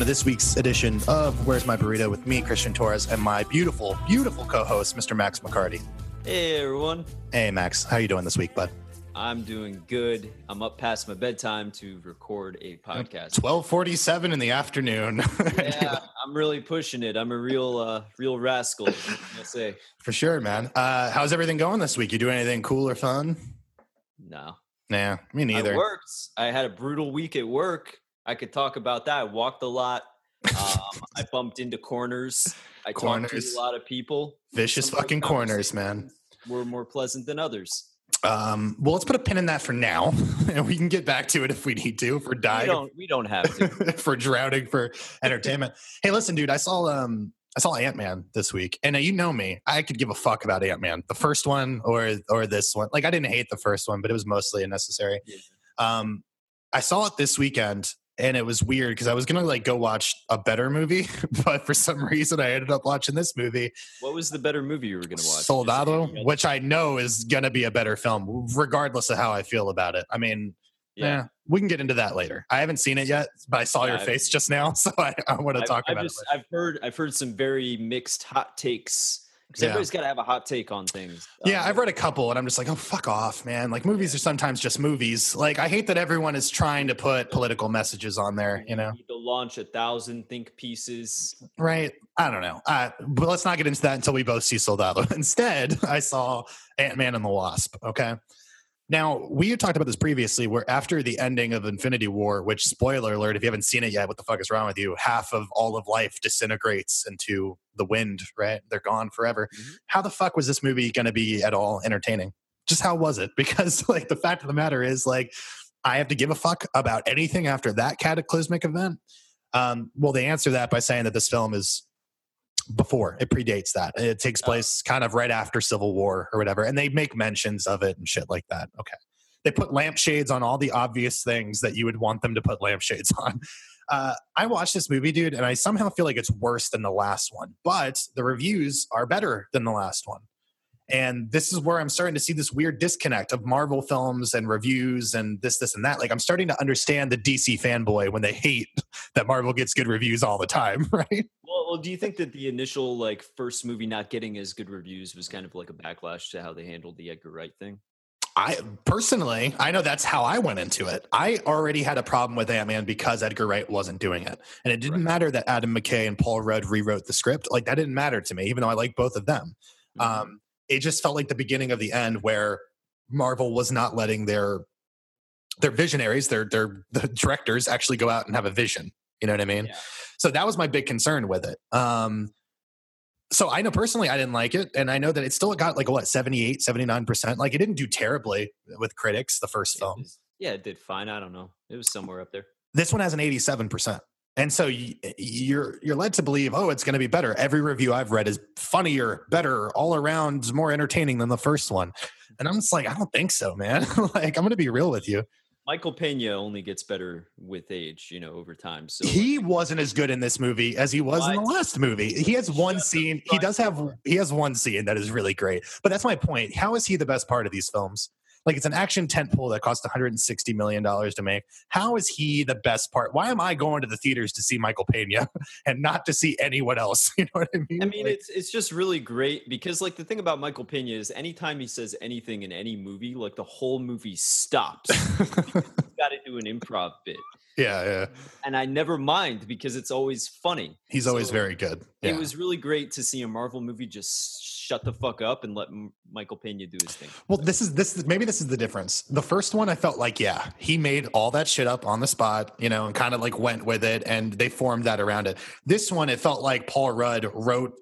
welcome to this week's edition of Where's My Burrito with me, Christian Torres, and my beautiful, beautiful co-host, Mr. Max McCarty. Hey, everyone. Hey, Max. How you doing this week, bud? I'm doing good. I'm up past my bedtime to record a podcast. 12:47 in the afternoon. Yeah, I'm really pushing it. I'm a real rascal, I say. For sure, man. How's everything going this week? You do anything cool or fun? No. Nah, me neither. I worked. I had a brutal week at work. I could talk about that. I walked a lot. I bumped into corners. I talked to a lot of people. Vicious fucking corners, man. Were more pleasant than others. Well, let's put a pin in that for now, and we can get back to it if we need to. If we're dying, we don't have to. If we're drowning for entertainment. Hey, listen, dude, I saw Ant-Man this week, and you know me, I could give a fuck about Ant-Man, the first one or this one. Like, I didn't hate the first one, but it was mostly unnecessary. Yeah. I saw it this weekend, and it was weird because I was gonna go watch a better movie, but for some reason I ended up watching this movie. What was the better movie you were gonna watch? Soldado, which I know is gonna be a better film, regardless of how I feel about it. I mean, yeah, we can get into that later. I haven't seen it yet, but I saw your face just now, so I want to talk about it. I've heard some very mixed hot takes. Because everybody's got to have a hot take on things. Yeah, I've read a couple, and I'm just like, oh, fuck off, man. Like, movies are sometimes just movies. Like, I hate that everyone is trying to put political messages on there, you know? You need to launch 1,000 think pieces. Right. I don't know. But let's not get into that until we both see Soldado. Instead, I saw Ant-Man and the Wasp, okay? Now, we had talked about this previously, where after the ending of Infinity War, which, spoiler alert, if you haven't seen it yet, what the fuck is wrong with you? Half of all of life disintegrates into the wind, right? They're gone forever. Mm-hmm. How the fuck was this movie going to be at all entertaining? Just how was it? Because the fact of the matter is, I have to give a fuck about anything after that cataclysmic event. Well, they answer that by saying that this film is before. It predates that. It takes place kind of right after Civil War or whatever. And they make mentions of it and shit like that. Okay. They put lampshades on all the obvious things that you would want them to put lampshades on. I watched this movie, dude, and I somehow feel like it's worse than the last one. But the reviews are better than the last one. And this is where I'm starting to see this weird disconnect of Marvel films and reviews and this and that. Like, I'm starting to understand the DC fanboy when they hate that Marvel gets good reviews all the time, right? Well, do you think that the initial, first movie not getting as good reviews was kind of a backlash to how they handled the Edgar Wright thing? I know that's how I went into it. I already had a problem with Ant-Man because Edgar Wright wasn't doing it. And it didn't matter that Adam McKay and Paul Rudd rewrote the script. That didn't matter to me, even though I like both of them. Mm-hmm. It just felt like the beginning of the end where Marvel was not letting their visionaries, their directors actually go out and have a vision. You know what I mean? Yeah. So that was my big concern with it. So I know personally I didn't like it. And I know that it still got 78, 79%. It didn't do terribly with critics, the first film. It did fine. I don't know. It was somewhere up there. This one has an 87%. And so you're led to believe, oh, it's going to be better. Every review I've read is funnier, better, all around, more entertaining than the first one. And I'm just I don't think so, man. I'm going to be real with you. Michael Peña only gets better with age, over time. So he wasn't as good in this movie as he was in the last movie. He has one scene. He has one scene that is really great. But that's my point. How is he the best part of these films? It's an action tentpole that cost $160 million to make. How is he the best part? Why am I going to the theaters to see Michael Peña and not to see anyone else? You know what I mean? I mean, it's just really great because, the thing about Michael Peña is anytime he says anything in any movie, the whole movie stops. He's got to do an improv bit. Yeah. And I never mind because it's always funny. He's always very good. Yeah. It was really great to see a Marvel movie just shut the fuck up and let Michael Peña do his thing. Well, this is the difference. The first one, I felt he made all that shit up on the spot, and kind of went with it and they formed that around it. This one, it felt like Paul Rudd wrote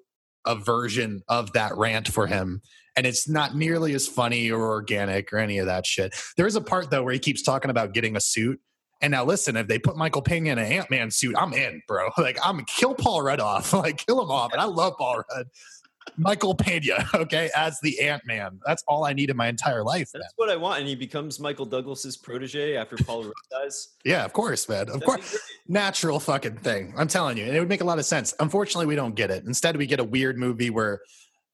a version of that rant for him. And it's not nearly as funny or organic or any of that shit. There is a part though, where he keeps talking about getting a suit. And now listen, if they put Michael Peña in an Ant-Man suit, I'm in, bro. I'm kill Paul Rudd off, kill him off. And I love Paul Rudd. Michael Peña, okay, as the Ant-Man. That's all I need in my entire life. That's what I want. And he becomes Michael Douglas's protege after Paul Rudd dies. Yeah, of course, man. Of course. Natural fucking thing. I'm telling you. And it would make a lot of sense. Unfortunately, we don't get it. Instead, we get a weird movie where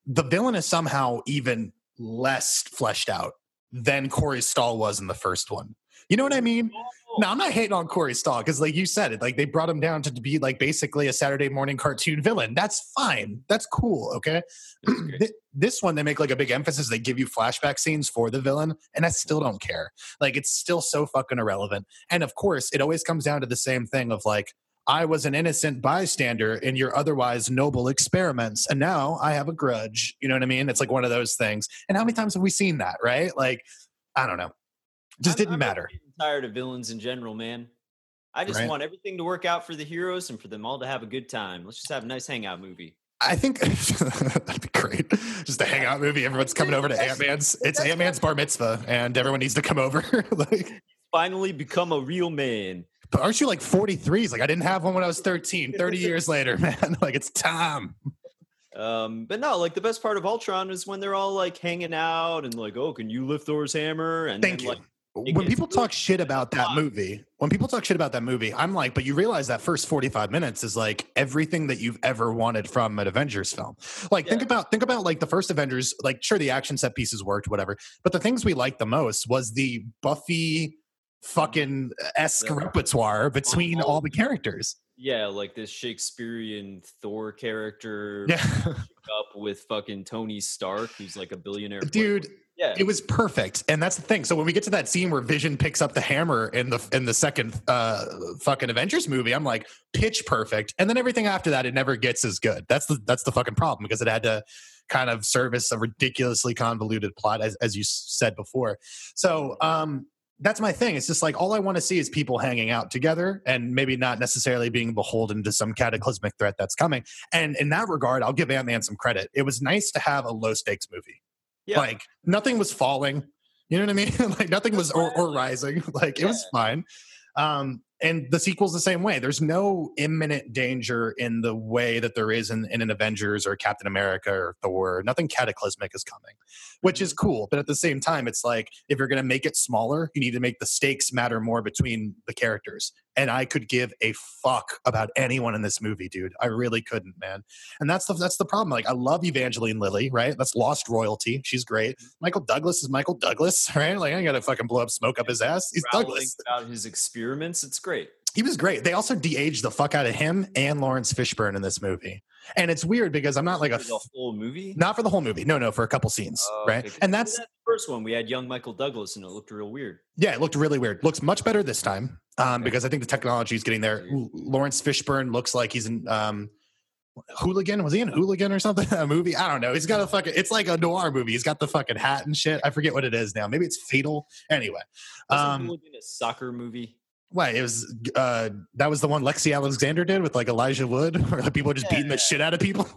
the villain is somehow even less fleshed out than Corey Stahl was in the first one. You know what I mean? No, I'm not hating on Corey Stahl because, like you said, it like they brought him down to be like basically a Saturday morning cartoon villain. That's fine. That's cool. Okay. This one they make like a big emphasis. They give you flashback scenes for the villain, and I still don't care. Like it's still so fucking irrelevant. And of course, it always comes down to the same thing of like, I was an innocent bystander in your otherwise noble experiments, and now I have a grudge. You know what I mean? It's like one of those things. And how many times have we seen that, right? Like, I don't know. Just didn't matter. I'm tired of villains in general, man. I just want everything to work out for the heroes and for them all to have a good time. Let's just have a nice hangout movie. I think that'd be great. Just a hangout movie. Everyone's coming over to Ant-Man's. It's Ant-Man's bar mitzvah, and everyone needs to come over. Like, finally become a real man. But aren't you like 43? He's like, I didn't have one when I was 13. 30 years later, man. Like, it's time. But no, like the best part of Ultron is when they're all like hanging out and like, oh, can you lift Thor's hammer? And thank you. Like, when people talk shit about that movie, I'm like, but you realize that first 45 minutes is like everything that you've ever wanted from an Avengers film. Like, think about like the first Avengers, like sure, the action set pieces worked, whatever. But the things we liked the most was the Buffy fucking esque repertoire between all the characters. Yeah, like this Shakespearean Thor character up with fucking Tony Stark, who's like a billionaire. Dude. Yeah. It was perfect, and that's the thing. So when we get to that scene where Vision picks up the hammer in the second fucking Avengers movie, I'm like, pitch perfect. And then everything after that, it never gets as good. That's the fucking problem, because it had to kind of service a ridiculously convoluted plot, as you said before. So that's my thing. It's just like all I want to see is people hanging out together and maybe not necessarily being beholden to some cataclysmic threat that's coming. And in that regard, I'll give Ant-Man some credit. It was nice to have a low stakes movie. Yeah. Like nothing was falling, you know what I mean? Like nothing was or rising. Like it was fine. And the sequel's the same way. There's no imminent danger in the way that there is in an Avengers or Captain America or Thor. Nothing cataclysmic is coming, which is cool. But at the same time, it's like if you're going to make it smaller, you need to make the stakes matter more between the characters. And I could give a fuck about anyone in this movie, dude. I really couldn't, man. And that's the problem. Like, I love Evangeline Lilly, right? That's lost royalty. She's great. Michael Douglas is Michael Douglas, right? Like, I ain't got to fucking blow up smoke up his ass. He's Douglas. About his experiments, it's great. He was great. They also de-aged the fuck out of him and Laurence Fishburne in this movie. And it's weird because I'm not like for the whole movie? Not for the whole movie. No, for a couple scenes, right? Okay. And that's the first one. We had young Michael Douglas and it looked real weird. Yeah, it looked really weird. Looks much better this time because I think the technology is getting there. Laurence Fishburne looks like he's in Hooligan. Was he in Hooligan or something? A movie? I don't know. He's got a fucking... It's like a noir movie. He's got the fucking hat and shit. I forget what it is now. Maybe it's Fatal. Anyway. Wasn't Hooligan a soccer movie? Why it was that was the one Lexi Alexander did with like Elijah Wood, where like, people are just beating the shit out of people,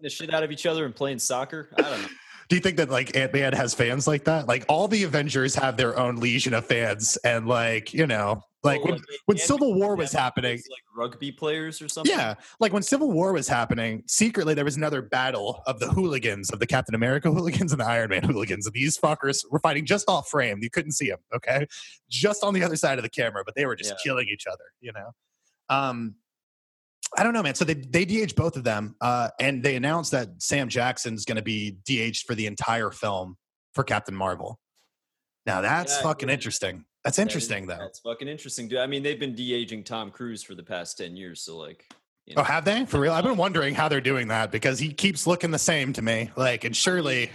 the shit out of each other and playing soccer. I don't know. Do you think that like Ant-Man has fans like that? Like all the Avengers have their own legion of fans, and like you know, like when Civil War was happening, like rugby players or something. Yeah, like when Civil War was happening, secretly there was another battle of the hooligans, of the Captain America hooligans and the Iron Man hooligans, and these fuckers were fighting just off frame. You couldn't see them, okay, just on the other side of the camera, but they were just killing each other, you know. I don't know, man. So they DH'd both of them, and they announced that Sam Jackson's going to be DH'd for the entire film for Captain Marvel. Now that's fucking interesting. That's interesting, though. That's fucking interesting, dude. I mean, they've been de-aging Tom Cruise for the past 10 years, so like... You know. Oh, have they? For real? I've been wondering how they're doing that because he keeps looking the same to me. Like, and surely...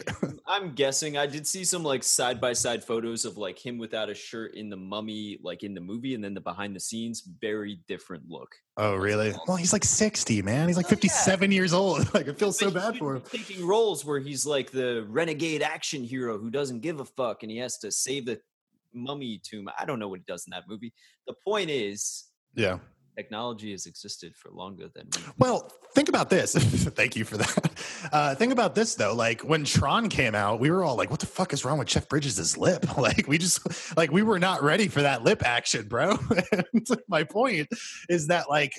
I'm guessing. I did see some like side-by-side photos of like him without a shirt in The Mummy, like in the movie, and then the behind-the-scenes, very different look. Oh, really? Well, he's like 60, man. He's like 57 years old. Like, it feels so bad for him. Taking roles where he's like the renegade action hero who doesn't give a fuck and he has to save the mummy tomb. I don't know what he does in that movie. The point is... Yeah. Technology has existed for longer than well, think about this. Thank you for that. Think about this though. Like when Tron came out, we were all like, what the fuck is wrong with Jeff Bridges' lip? Like we were not ready for that lip action, bro. And my point is that like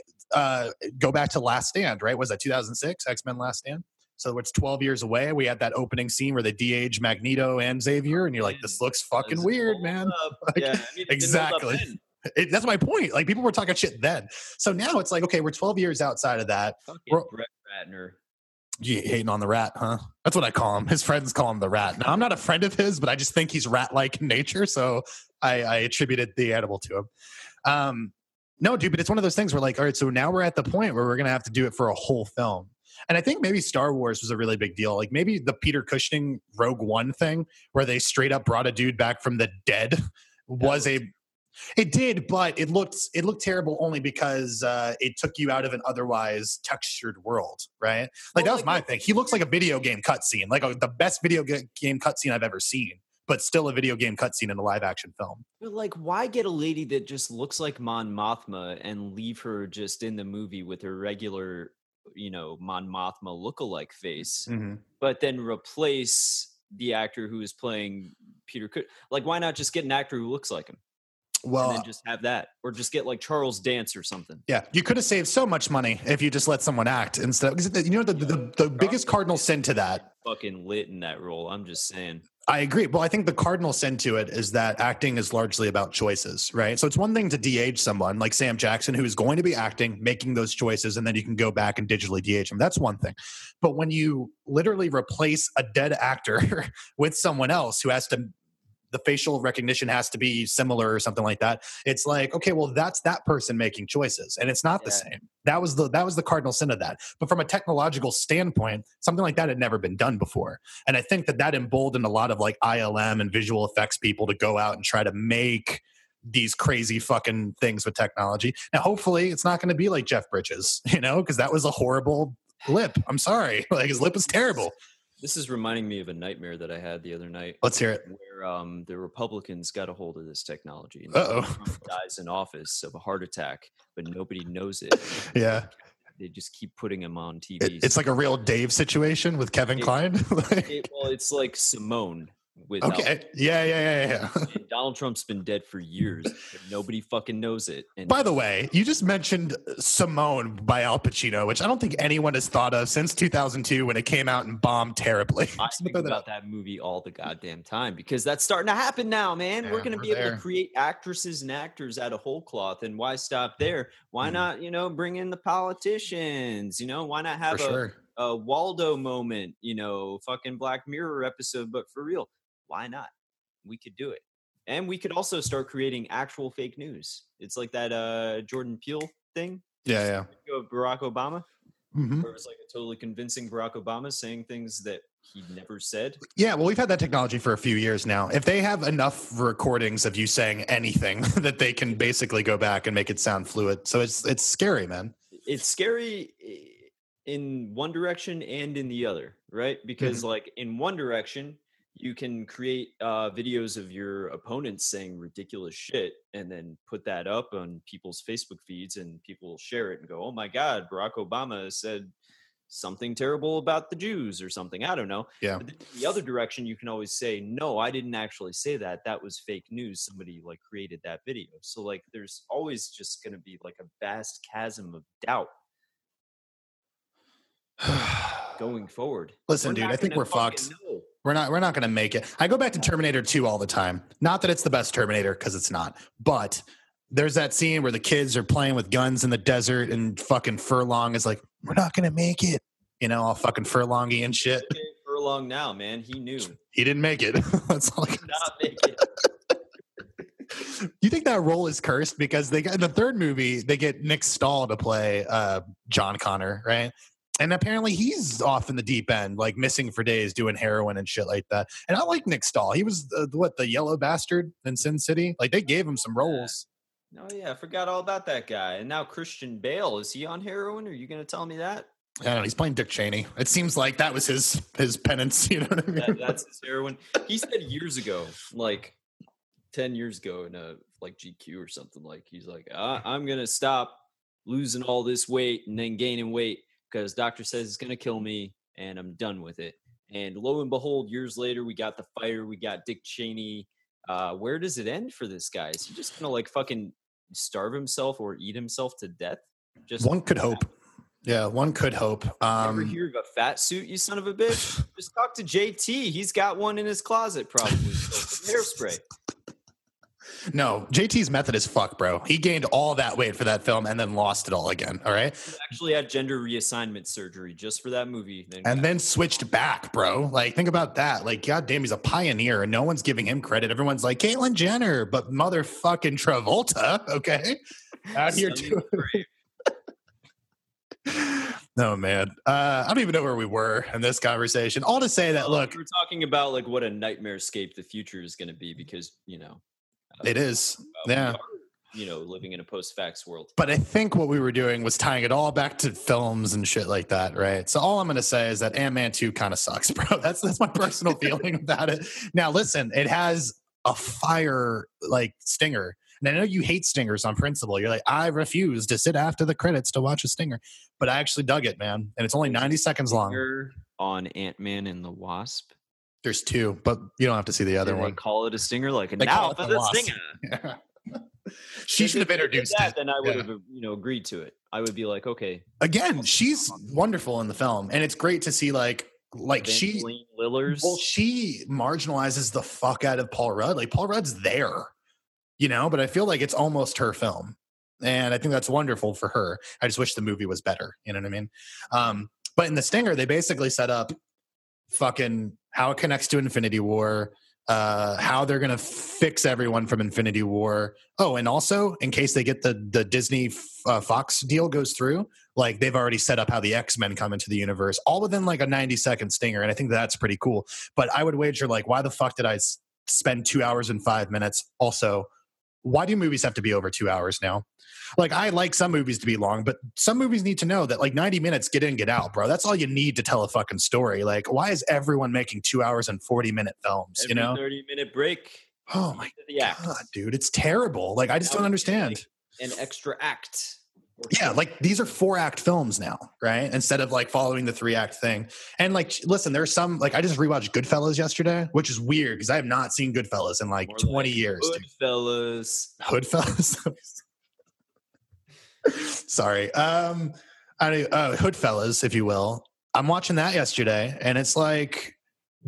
go back to Last Stand, right? Was that 2006, X-Men Last Stand? So it's 12 years away. We had that opening scene where they de-age Magneto and Xavier, and you're like, this looks fucking weird, man. Like, yeah, I mean, exactly. That's my point. Like people were talking shit then. So now it's like, okay, we're 12 years outside of that. Brett Ratner. You hating on the rat, huh? That's what I call him. His friends call him the rat. Now I'm not a friend of his, but I just think he's rat-like in nature. So I attributed the edible to him. No, dude, but it's one of those things where like, all right, so now we're at the point where we're going to have to do it for a whole film. And I think maybe Star Wars was a really big deal. Like maybe the Peter Cushing Rogue One thing where they straight up brought a dude back from the dead was a... It did, but it looked terrible only because it took you out of an otherwise textured world, right? Like, well, that was like, my thing. He looks like a video game cutscene, like the best video game cutscene I've ever seen, but still a video game cutscene in a live-action film. Like, why get a lady that just looks like Mon Mothma and leave her just in the movie with her regular, you know, Mon Mothma lookalike face, but then replace the actor who is playing Peter Cushing? Like, why not just get an actor who looks like him? Well, and then just have that, or just get like Charles Dance or something. Yeah, you could have saved so much money if you just let someone act instead. Because you know the biggest cardinal sin to that. Fucking lit in that role. I'm just saying. I agree. Well, I think the cardinal sin to it is that acting is largely about choices, right? So it's one thing to de-age someone like Sam Jackson, who is going to be acting, making those choices, and then you can go back and digitally de-age him. That's one thing. But when you literally replace a dead actor with someone else who has to. The facial recognition has to be similar or something like that. It's like, okay, well, that's that person making choices, and it's not the same. That was the cardinal sin of that. But from a technological standpoint, something like that had never been done before, and I think that emboldened a lot of like ILM and visual effects people to go out and try to make these crazy fucking things with technology. Now, hopefully, it's not going to be like Jeff Bridges, you know, because that was a horrible lip. I'm sorry, like his lip was terrible. This is reminding me of a nightmare that I had the other night. Let's hear it. Where the Republicans got a hold of this technology. Trump dies in office of a heart attack, but nobody knows it. Yeah. They just keep putting him on TV. It's like a real Dave situation with Kevin Kline. Well, it's like Simone. With Yeah. And Donald Trump's been dead for years, but nobody fucking knows it. And by the way, you just mentioned Simone by Al Pacino, which I don't think anyone has thought of since 2002 when it came out and bombed terribly. I think about that movie all the goddamn time because that's starting to happen now, man. Yeah, we're going to be able to create actresses and actors out of whole cloth, and why stop there? Why not, you know, bring in the politicians? You know, why not have a Waldo moment? You know, fucking Black Mirror episode, but for real. Why not? We could do it. And we could also start creating actual fake news. It's like that Jordan Peele thing. Yeah. Barack Obama. Where it was like a totally convincing Barack Obama saying things that he never said. Yeah, well, we've had that technology for a few years now. If they have enough recordings of you saying anything that they can basically go back and make it sound fluid. So it's scary, man. It's scary in one direction and in the other, right? Because like in one direction... You can create videos of your opponents saying ridiculous shit and then put that up on people's Facebook feeds and people share it and go, oh my God, Barack Obama said something terrible about the Jews or something. I don't know. Yeah. But the other direction, you can always say, no, I didn't actually say that. That was fake news. Somebody like created that video. So like, there's always just going to be like a vast chasm of doubt. Going forward. Listen, dude, I think we're fucked. We're not going to make it. I go back to Terminator 2 all the time. Not that it's the best Terminator, because it's not. But there's that scene where the kids are playing with guns in the desert and fucking Furlong is like, we're not going to make it. You know, all fucking Furlongy and shit. Furlong now, man. He knew. He didn't make it. That's all I can say. You think that role is cursed? Because they got in the third movie, they get Nick Stahl to play John Connor, right? And apparently he's off in the deep end, like missing for days, doing heroin and shit like that. And I like Nick Stahl. He was, the yellow bastard in Sin City? Like, they gave him some roles. Oh, yeah. I forgot all about that guy. And now Christian Bale, is he on heroin? Are you going to tell me that? I don't know. He's playing Dick Cheney. It seems like that was his penance. You know what I mean? That's his heroin. He said years ago, like 10 years ago in a like GQ or something, like he's like, I'm going to stop losing all this weight and then gaining weight. Because doctor says it's going to kill me and I'm done with it. And lo and behold, years later, we got the fire. We got Dick Cheney. Where does it end for this guy? Is he just going to like fucking starve himself or eat himself to death? Just one could hope. Yeah, one could hope. Ever hear of a fat suit, you son of a bitch? Just talk to JT. He's got one in his closet probably. Hairspray. No, JT's method is fuck, bro. He gained all that weight for that film and then lost it all again. All right. He actually had gender reassignment surgery just for that movie. Then switched back, bro. Like, think about that. Like, goddamn, he's a pioneer and no one's giving him credit. Everyone's like, Caitlyn Jenner, but motherfucking Travolta. Okay. Out here too. No, man. I don't even know where we were in this conversation. All to say that, look. We're talking about, like, what a nightmarescape the future is going to be because, you know. It is. Yeah. We are, you know, living in a post-facts world. But I think what we were doing was tying it all back to films and shit like that, right? So all I'm going to say is that Ant-Man 2 kind of sucks, bro. That's my personal feeling about it. Now, listen, it has a fire, like, stinger. And I know you hate stingers on principle. You're like, I refuse to sit after the credits to watch a stinger. But I actually dug it, man. And it's only 90 seconds long. On Ant-Man and the Wasp. There's two, but you don't have to see the other one. They call it a stinger, like an now for the stinger. Yeah. She should have introduced that. Then I would have, agreed to it. I would be like, okay. Again, she's wonderful in the film, and it's great to see like Evangeline Lilly. Well, she marginalizes the fuck out of Paul Rudd. Like Paul Rudd's there. But I feel like it's almost her film. And I think that's wonderful for her. I just wish the movie was better. You know what I mean? But in the stinger, they basically set up fucking how it connects to Infinity War, how they're going to fix everyone from Infinity War. Oh, and also in case they get the Disney Fox deal goes through, like they've already set up how the X-Men come into the universe, all within like a 90-second stinger. And I think that's pretty cool. But I would wager like, why the fuck did I spend 2 hours and 5 minutes also? Why do movies have to be over 2 hours now? Like, I like some movies to be long, but some movies need to know that, like, 90 minutes, get in, get out, bro. That's all you need to tell a fucking story. Like, why is everyone making 2 hours and 40-minute films, every 30-minute break. Oh, my God, dude. It's terrible. Like, I just don't understand. Like an extra act. Yeah, like, these are 4-act films now, right? Instead of, like, following the 3-act thing. And, like, listen, there's some... Like, I just rewatched Goodfellas yesterday, which is weird, because I have not seen Goodfellas in, like, 20 years. Hoodfellas. Sorry. Hoodfellas, if you will. I'm watching that yesterday, and it's like...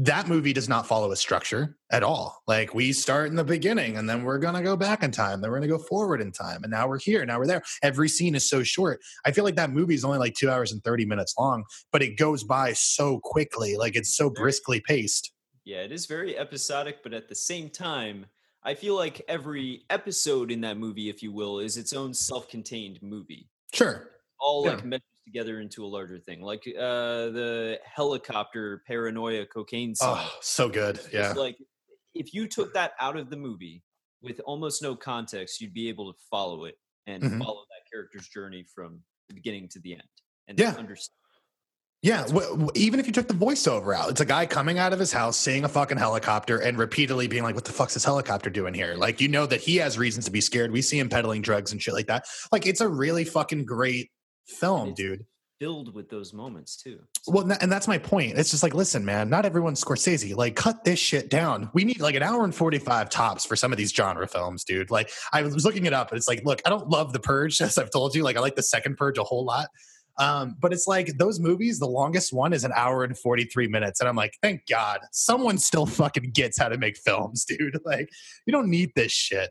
That movie does not follow a structure at all. Like, we start in the beginning and then we're going to go back in time. Then we're going to go forward in time. And now we're here. Now we're there. Every scene is so short. I feel like that movie is only like 2 hours and 30 minutes long, but it goes by so quickly. Like, it's so briskly paced. Yeah, it is very episodic. But at the same time, I feel like every episode in that movie, if you will, is its own self-contained movie. Sure. Together into a larger thing, like the helicopter paranoia cocaine song. Oh, so good. Yeah. Like, if you took that out of the movie with almost no context, you'd be able to follow it and follow that character's journey from the beginning to the end and understand. Yeah, even if you took the voiceover out, it's a guy coming out of his house, seeing a fucking helicopter, and repeatedly being like, what the fuck's this helicopter doing here? Like, you know that he has reasons to be scared. We see him peddling drugs and shit like that. Like, it's a really fucking great film, dude. Filled with those moments too. Well, and that's my point. It's just like, listen, man, not everyone's Scorsese. Like, cut this shit down. We need like an hour and 45 tops for some of these genre films, dude. Like, I was looking it up and it's like, look, I don't love The Purge, as I've told you. Like, I like the second Purge a whole lot. But it's like those movies, the longest one is an hour and 43 minutes. And I'm like, thank God someone still fucking gets how to make films, dude. Like, you don't need this shit.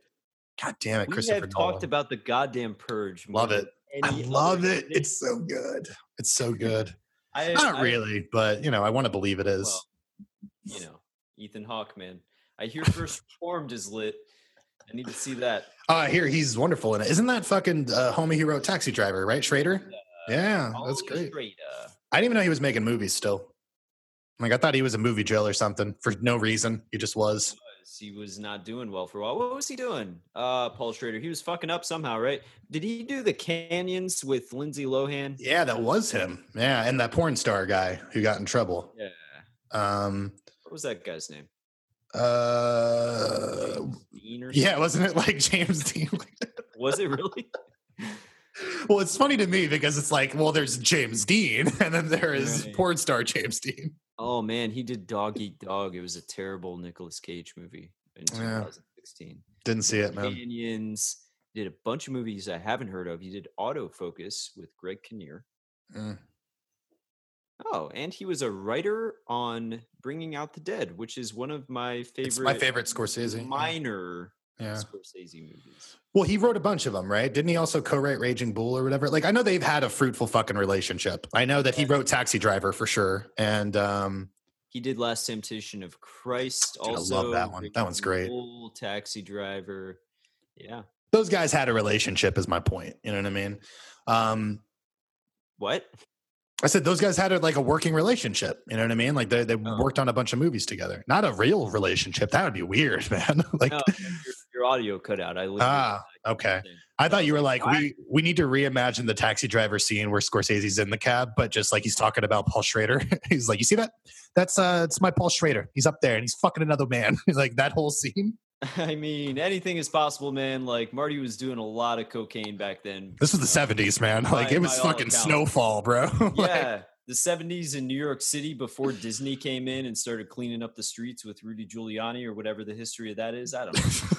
God damn it, Christopher Nolan. We have talked about the goddamn Purge. Love it. I love it. It's so good. It's so good. Not really, but, I want to believe it is. Well, Ethan Hawke, man. I hear First Reformed is lit. I need to see that. I hear he's wonderful in it. Isn't that fucking homie who wrote Taxi Driver, right? Schrader? Yeah, that's great. I didn't even know he was making movies still. Like, I thought he was a movie drill or something for no reason. He just was. He was not doing well for a while. What was he doing? Paul Schrader. He was fucking up somehow, right? Did he do The Canyons with Lindsay Lohan? Yeah, that was him. Yeah, and that porn star guy who got in trouble. Yeah. What was that guy's name? Wasn't it like James Dean? Was it really? Well, it's funny to me because it's like, well, there's James Dean and then there is porn star James Dean. Oh, man, he did Dog Eat Dog. It was a terrible Nicolas Cage movie in 2016. Yeah. Didn't see it, man. Canyons, did a bunch of movies I haven't heard of. He did Autofocus with Greg Kinnear. Mm. Oh, and he was a writer on Bringing Out the Dead, which is one of my favorite Scorsese minor Scorsese movies. Well, he wrote a bunch of them, right? Didn't he also co-write Raging Bull or whatever? Like, I know they've had a fruitful fucking relationship. I know that he wrote Taxi Driver for sure. And he did Last Temptation of Christ. Dude, also, I love that one. Raging that one's great. Bull, Taxi Driver. Yeah. Those guys had a relationship is my point. You know what I mean? What? I said those guys had a working relationship. You know what I mean? Like they worked on a bunch of movies together. Not a real relationship. That would be weird, man. Like no, your audio cut out. Okay. I thought you were like, we need to reimagine the Taxi Driver scene where Scorsese's in the cab, but just like he's talking about Paul Schrader. He's like, you see that? That's it's my Paul Schrader. He's up there and he's fucking another man. Like that whole scene. I mean, anything is possible, man. Like Marty was doing a lot of cocaine back then. This was the '70s, man. Like it was fucking Snowfall, bro. Yeah. The '70s in New York City before Disney came in and started cleaning up the streets with Rudy Giuliani or whatever the history of that is. I don't know.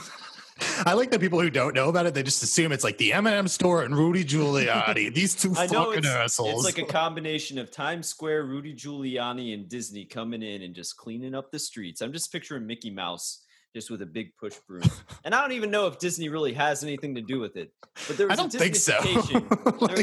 I like the people who don't know about it. They just assume it's like the M&M store and Rudy Giuliani. These two fucking assholes. It's like a combination of Times Square, Rudy Giuliani, and Disney coming in and just cleaning up the streets. I'm just picturing Mickey Mouse just with a big push broom. And I don't even know if Disney really has anything to do with it. But there was I don't think so.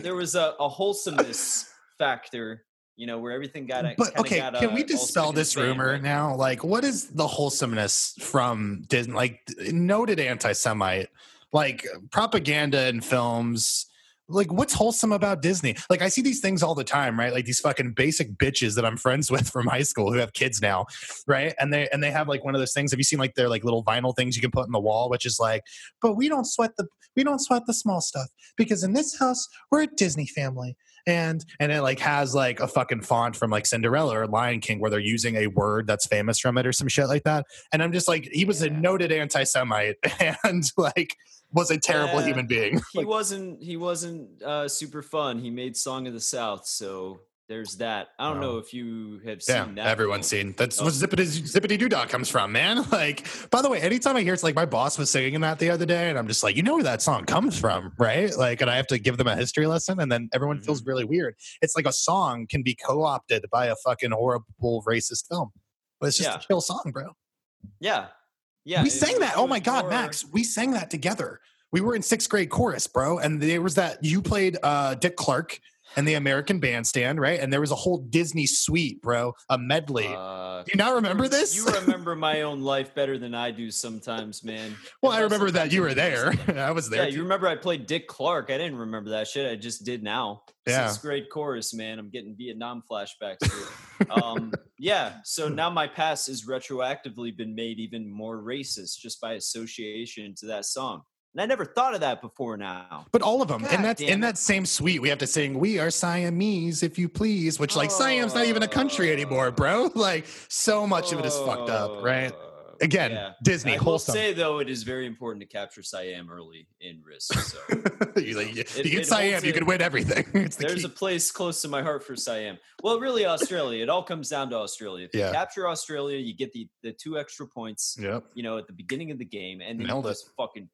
there was a wholesomeness factor, you know, where everything got can we dispel this rumor right now? Like, what is the wholesomeness from Disney? Like, noted anti-Semite, like propaganda in films. Like, what's wholesome about Disney? Like, I see these things all the time, right? Like these fucking basic bitches that I'm friends with from high school who have kids now, right? And they have like one of those things. Have you seen like their like little vinyl things you can put in the wall, which is like, but we don't sweat the small stuff because in this house we're a Disney family. And it like has like a fucking font from like Cinderella or Lion King where they're using a word that's famous from it or some shit like that. And I'm just like, he was a noted anti-Semite and like was a terrible human being. He wasn't super fun. He made Song of the South, so there's that. I don't know if you have seen that. Everyone's seen. That's what Zippity Doodah comes from, man. Like, by the way, anytime I hear it's like my boss was singing that the other day, and I'm just like, you know where that song comes from, right? Like, and I have to give them a history lesson, and then everyone feels really weird. It's like a song can be co-opted by a fucking horrible racist film. But it's just a chill song, bro. Yeah. Yeah. We sang that. Oh my God, Max. We sang that together. We were in sixth grade chorus, bro. And there was that you played Dick Clark and the American Bandstand, right? And there was a whole Disney suite, bro, a medley. Do you not remember this? You remember my own life better than I do sometimes, man. Well, I remember that you were there. I was there. Yeah, you remember I played Dick Clark. I didn't remember that shit. I just did now. Yeah. Sixth grade chorus, man. I'm getting Vietnam flashbacks here. Yeah, so now my past has retroactively been made even more racist just by association to that song. And I never thought of that before now. But all of them. God, and that's in that same suite. We have to sing, we are Siamese, if you please. Which, like, Siam's not even a country anymore, bro. Like, so much of it is fucked up, right? Again, Disney, wholesome. I will say, though, it is very important to capture Siam early in Risk. So, you get Siam, you can win everything. There's a place close to my heart for Siam. Well, really, Australia. It all comes down to Australia. If you capture Australia, you get the 2 extra points, you know, at the beginning of the game. And then you just fucking...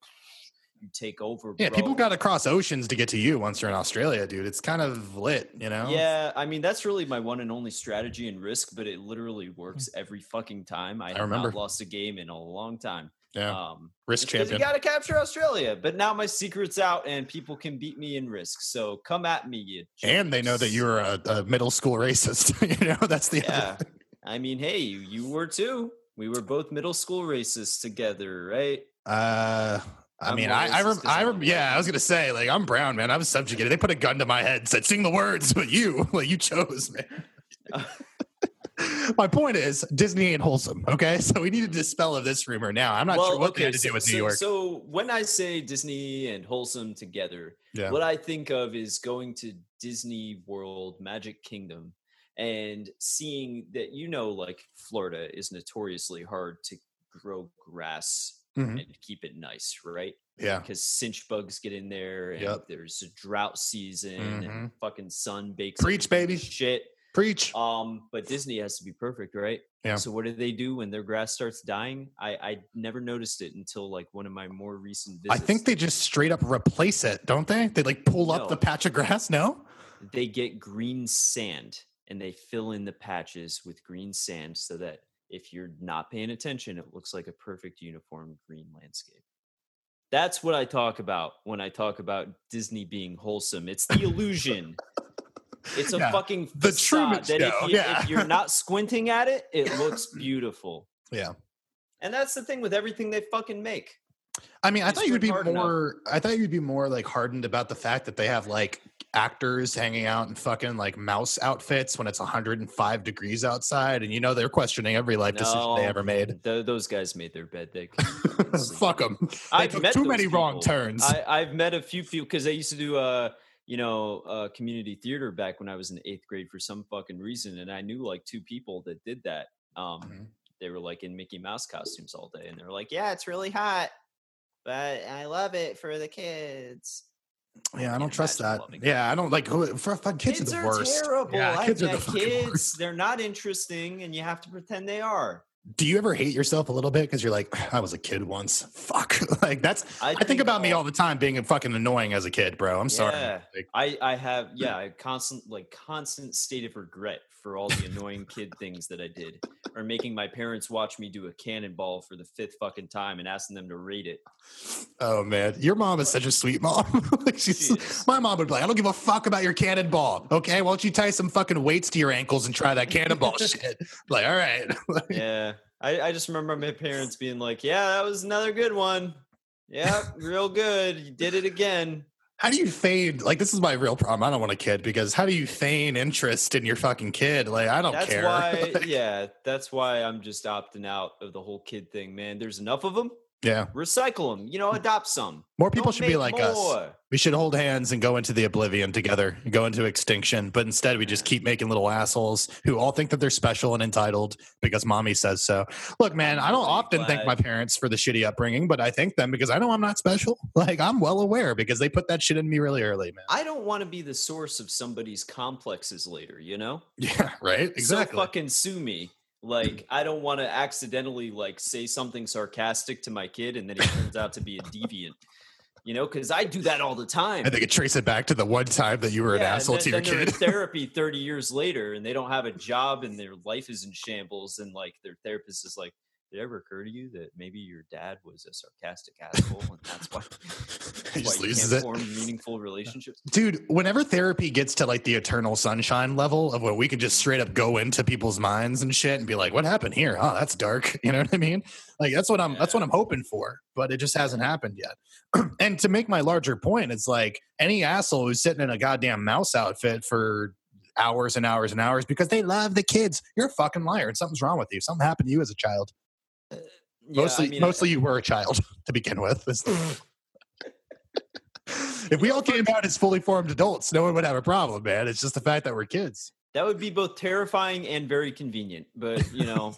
you take over, bro. Yeah, people got to cross oceans to get to you once you're in Australia, dude. It's kind of lit, you know? Yeah, I mean, that's really my one and only strategy in Risk, but it literally works every fucking time. I have not lost a game in a long time. Yeah, Risk champion. You got to capture Australia, but now my secret's out and people can beat me in Risk. So come at me, you jerks. And they know that you're a middle school racist. You know, that's the other thing. I mean, hey, you were too. We were both middle school racists together, right? I was going to say, like, I'm brown, man. I was subjugated. They put a gun to my head and said, sing the words, but you chose, man. My point is, Disney ain't wholesome, okay? So we need to dispel of this rumor now. I'm not sure what they had to do with New York. So when I say Disney and wholesome together, what I think of is going to Disney World, Magic Kingdom, and seeing that, you know, like, Florida is notoriously hard to grow grass and keep it nice, right? Yeah. Because cinch bugs get in there and there's a drought season and fucking sun bakes. Preach, baby. Shit. Preach. But Disney has to be perfect, right? Yeah. So what do they do when their grass starts dying? I never noticed it until like one of my more recent visits. I think they just straight up replace it, don't they? They like pull up the patch of grass, no? They get green sand and they fill in the patches with green sand so that if you're not paying attention, it looks like a perfect uniform green landscape. That's what I talk about when I talk about Disney being wholesome. It's the illusion. It's a fucking facade. The Truman Show. If you're not squinting at it, it looks beautiful. Yeah. And that's the thing with everything they fucking make. I mean, I thought you'd be more like hardened about the fact that they have like actors hanging out in fucking like mouse outfits when it's 105 degrees outside, and you know they're questioning every life decision they ever made. Those guys made their bed. They fuck them. They took too many wrong turns. I've met a few people because I used to do community theater back when I was in 8th grade for some fucking reason, and I knew like two people that did that. They were like in Mickey Mouse costumes all day, and they were like, "Yeah, it's really hot, but I love it for the kids." Yeah, I don't trust that. Yeah, I don't like kids are the worst. Terrible. Yeah, kids are the kids. Worst. They're not interesting, and you have to pretend they are. Do you ever hate yourself a little bit because you're like, I was a kid once. Fuck, like that's. I think about me all the time being fucking annoying as a kid, bro. I'm sorry. Like, I have a constant state of regret for all the annoying kid things that I did, or making my parents watch me do a cannonball for the 5th fucking time and asking them to rate it. Oh man, your mom is such a sweet mom. Like my mom would be like, I don't give a fuck about your cannonball. Okay, why don't you tie some fucking weights to your ankles and try that cannonball shit? Like, all right. Yeah. I just remember my parents being like, yeah, that was another good one. Yeah, real good. You did it again. How do you feign? Like, this is my real problem. I don't want a kid because how do you feign interest in your fucking kid? Like, I don't care. That's why I'm just opting out of the whole kid thing, man. There's enough of them. Yeah. Recycle them. You know, adopt some. More people should be like us. We should hold hands and go into the oblivion together, go into extinction. But instead, we just keep making little assholes who all think that they're special and entitled because mommy says so. Look, man, I don't often thank my parents for the shitty upbringing, but I thank them because I know I'm not special. Like, I'm well aware because they put that shit in me really early, man. I don't want to be the source of somebody's complexes later, you know? Yeah, right? Exactly. So fucking sue me. Like, I don't want to accidentally like say something sarcastic to my kid and then he turns out to be a deviant, you know, because I do that all the time. And they could trace it back to the one time that you were an asshole to your kid. They're in therapy 30 years later and they don't have a job and their life is in shambles. And like their therapist is like, did it ever occur to you that maybe your dad was a sarcastic asshole and that's why he just loses it? Form meaningful relationships? Dude, whenever therapy gets to like the eternal sunshine level of where we could just straight up go into people's minds and shit and be like, what happened here? Oh, that's dark. You know what I mean? Like that's what I'm hoping for, but it just hasn't happened yet. And to make my larger point, it's like any asshole who's sitting in a goddamn mouse outfit for hours and hours and hours because they love the kids, you're a fucking liar and something's wrong with you. Something happened to you as a child. Mostly you were a child to begin with. If we all came out as fully formed adults, no one would have a problem, man. It's just the fact that we're kids. That would be both terrifying and very convenient, but you know,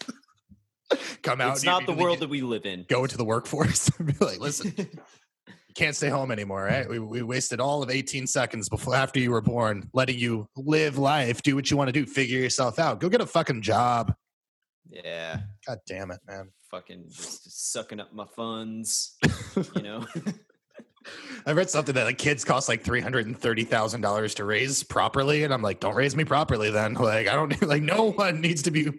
come out. It's not the world that we live in. Go into the workforce and be like, listen, you can't stay home anymore, right? We wasted all of 18 seconds after you were born, letting you live life, do what you want to do, figure yourself out, go get a fucking job. Yeah. God damn it, man. Fucking just sucking up my funds, you know? I read something that like kids cost like $330,000 to raise properly. And I'm like, don't raise me properly then. Like, I don't like no one needs to be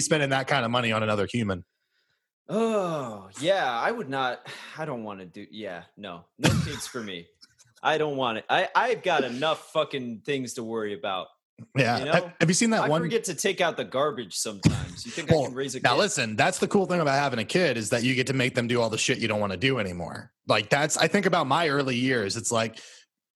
spending that kind of money on another human. Oh yeah. No kids for me. I don't want it. I've got enough fucking things to worry about. Yeah. You know? Have you seen that one? I forget to take out the garbage sometimes. You think I can raise a kid? Now listen, that's the cool thing about having a kid is that you get to make them do all the shit you don't want to do anymore. Like I think about my early years. It's like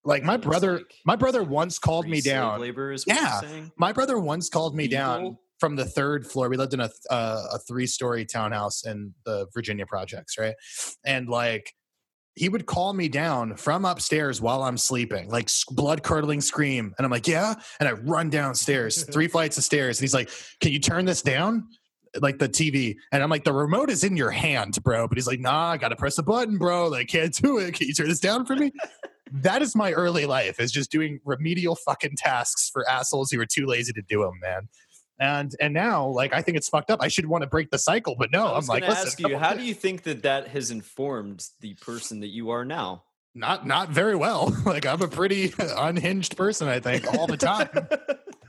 my brother once called me down. Labor is what you're saying? My brother once called me down from the 3rd floor. We lived in a 3-story townhouse in the Virginia projects. Right. And like, he would call me down from upstairs while I'm sleeping, like blood-curdling scream. And I'm like, yeah. And I run downstairs, 3 flights of stairs. And he's like, can you turn this down? Like the TV. And I'm like, the remote is in your hand, bro. But he's like, nah, I got to press the button, bro. Like, can't do it. Can you turn this down for me? That is my early life, is just doing remedial fucking tasks for assholes who are too lazy to do them, man. And now, like, I think it's fucked up. I should want to break the cycle, but no. I'm like, listen. Ask you, how do you think that has informed the person that you are now? Not very well. Like, I'm a pretty unhinged person, I think, all the time.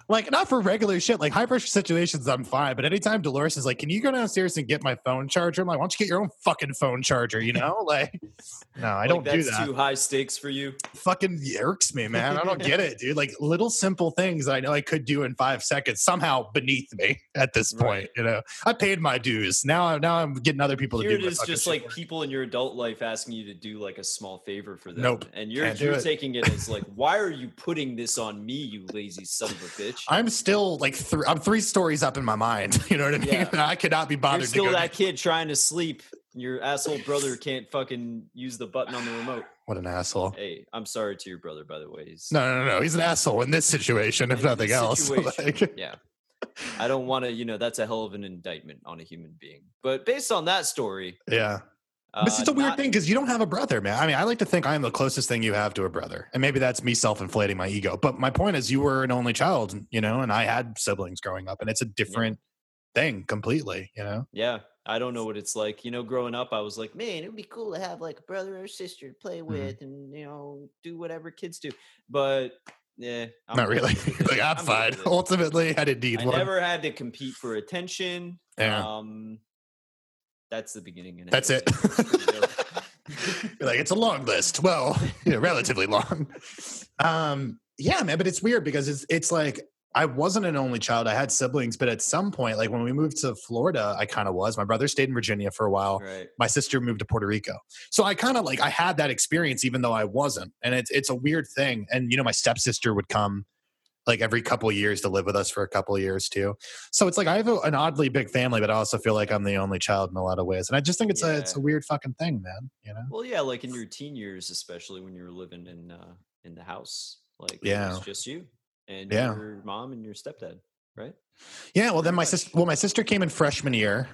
Like, not for regular shit. Like, high-pressure situations, I'm fine. But anytime Dolores is like, can you go downstairs and get my phone charger? I'm like, why don't you get your own fucking phone charger, you know? Like, no, I don't do that. That's too high stakes for you? Fucking irks me, man. I don't get it, dude. Like, little simple things that I know I could do in 5 seconds somehow beneath me at this point, you know? I paid my dues. Now I'm getting other people to do my fucking shit. Here it is just, like, people in your adult life asking you to do, like, a small favor for them. Nope. And you're taking it as, like, why are you putting this on me, you lazy son of a bitch? I'm still like I'm three stories up in my mind. You know what I mean? Yeah. I could not be bothered. You're still to go that kid trying to sleep. Your asshole brother can't fucking use the button on the remote. What an asshole! Hey, I'm sorry to your brother, by the way. No. He's an asshole in this situation, if nothing else. Like, yeah, I don't want to. You know, that's a hell of an indictment on a human being. But based on that story, yeah. This is a weird thing because you don't have a brother, man. I mean, I like to think I am the closest thing you have to a brother. And maybe that's me self-inflating my ego. But my point is you were an only child, you know, and I had siblings growing up. And it's a different thing completely, you know? Yeah. I don't know what it's like. You know, growing up, I was like, man, it would be cool to have like a brother or sister to play with and, you know, do whatever kids do. But yeah. Not really. Like, I'm fine. Ultimately, I didn't need one. I never had to compete for attention. Yeah. That's the beginning. And that's it. You're like, it's a long list. Well, you know, relatively long. Yeah, man, but it's weird because it's like I wasn't an only child. I had siblings, but at some point, like when we moved to Florida, I kind of was. My brother stayed in Virginia for a while. Right. My sister moved to Puerto Rico. So I kind of like I had that experience even though I wasn't. And it's a weird thing. And, you know, my stepsister would come like every couple of years to live with us for a couple of years too. So it's like, I have an oddly big family, but I also feel like I'm the only child in a lot of ways. And I just think it's a weird fucking thing, man. You know? Well, yeah. Like in your teen years, especially when you were living in the house, like it was just you and your mom and your stepdad. Right. Yeah. Well, then my sister came in freshman year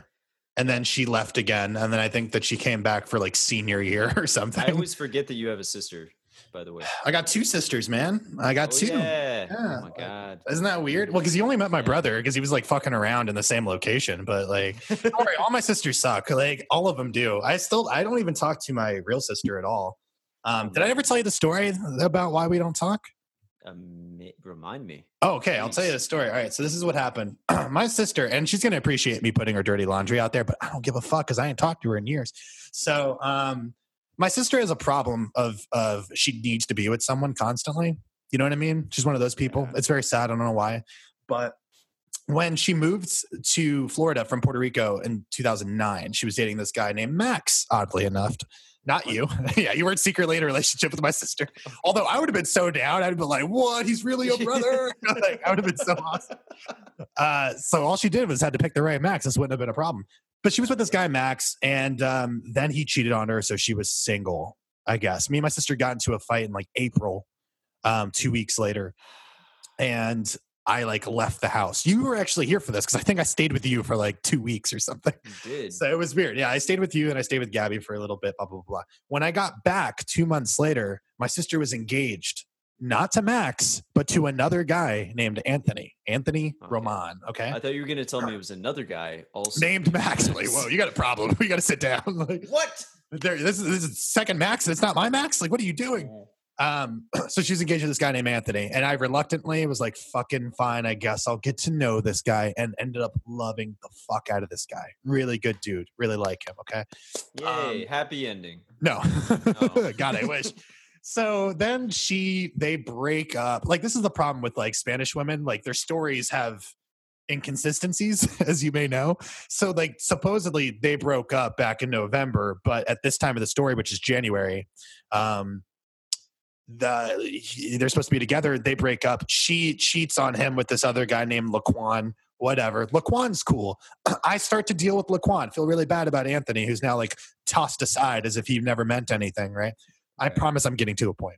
and then she left again. And then I think that she came back for like senior year or something. I always forget that you have a sister. By the way, I got two sisters, man. I got two. Yeah. Oh my God. Isn't that weird? Well, because you only met my brother because he was like fucking around in the same location. But like, don't worry, all my sisters suck. Like all of them do. I don't even talk to my real sister at all. Did I ever tell you the story about why we don't talk? Remind me. Oh, okay. Please. I'll tell you the story. All right. So this is what happened. My sister, and she's going to appreciate me putting her dirty laundry out there, but I don't give a fuck because I ain't talked to her in years. So, my sister has a problem of she needs to be with someone constantly. You know what I mean? She's one of those people. Yeah. It's very sad. I don't know why. But when she moved to Florida from Puerto Rico in 2009, she was dating this guy named Max, oddly enough. Not you. Yeah, you weren't secretly in a relationship with my sister. Although I would have been so down. I'd have been like, what? He's really your brother? Like, I would have been so awesome. So all she did was had to pick the right Max. This wouldn't have been a problem. But she was with this guy, Max, and then he cheated on her, so she was single, I guess. Me and my sister got into a fight in, like, April, 2 weeks later, and I, like, left the house. You were actually here for this, because I think I stayed with you for, like, 2 weeks or something. You did. So it was weird. Yeah, I stayed with you, and I stayed with Gabby for a little bit, blah, blah, blah. When I got back 2 months later, my sister was engaged, not to Max, but to another guy named Anthony Roman. Okay. I thought you were going to tell me it was another guy also named Max. Like, whoa, you got a problem. We got to sit down. Like, what? This is second Max and it's not my Max. Like, what are you doing? So she's engaged with this guy named Anthony and I reluctantly was like, fucking fine, I guess I'll get to know this guy, and ended up loving the fuck out of this guy. Really good dude. Really like him. Okay. Yay. Happy ending. No. Oh. God, I wish. So then they break up. Like, this is the problem with like Spanish women. Like, their stories have inconsistencies, as you may know. So like, supposedly they broke up back in November, but at this time of the story, which is January, they're supposed to be together. They break up. She cheats on him with this other guy named Laquan. Whatever. Laquan's cool. I start to deal with Laquan. Feel really bad about Anthony, who's now like tossed aside as if he never meant anything, right? I promise I'm getting to a point.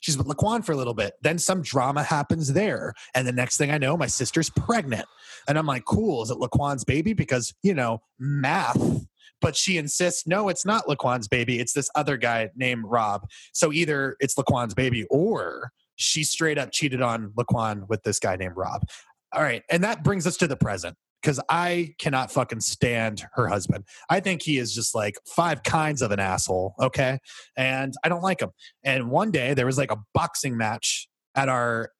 She's with Laquan for a little bit. Then some drama happens there. And the next thing I know, my sister's pregnant. And I'm like, cool. Is it Laquan's baby? Because, you know, math. But she insists, no, it's not Laquan's baby. It's this other guy named Rob. So either it's Laquan's baby or she straight up cheated on Laquan with this guy named Rob. All right. And that brings us to the present. Because I cannot fucking stand her husband. I think he is just like five kinds of an asshole, okay? And I don't like him. And one day there was like a boxing match at our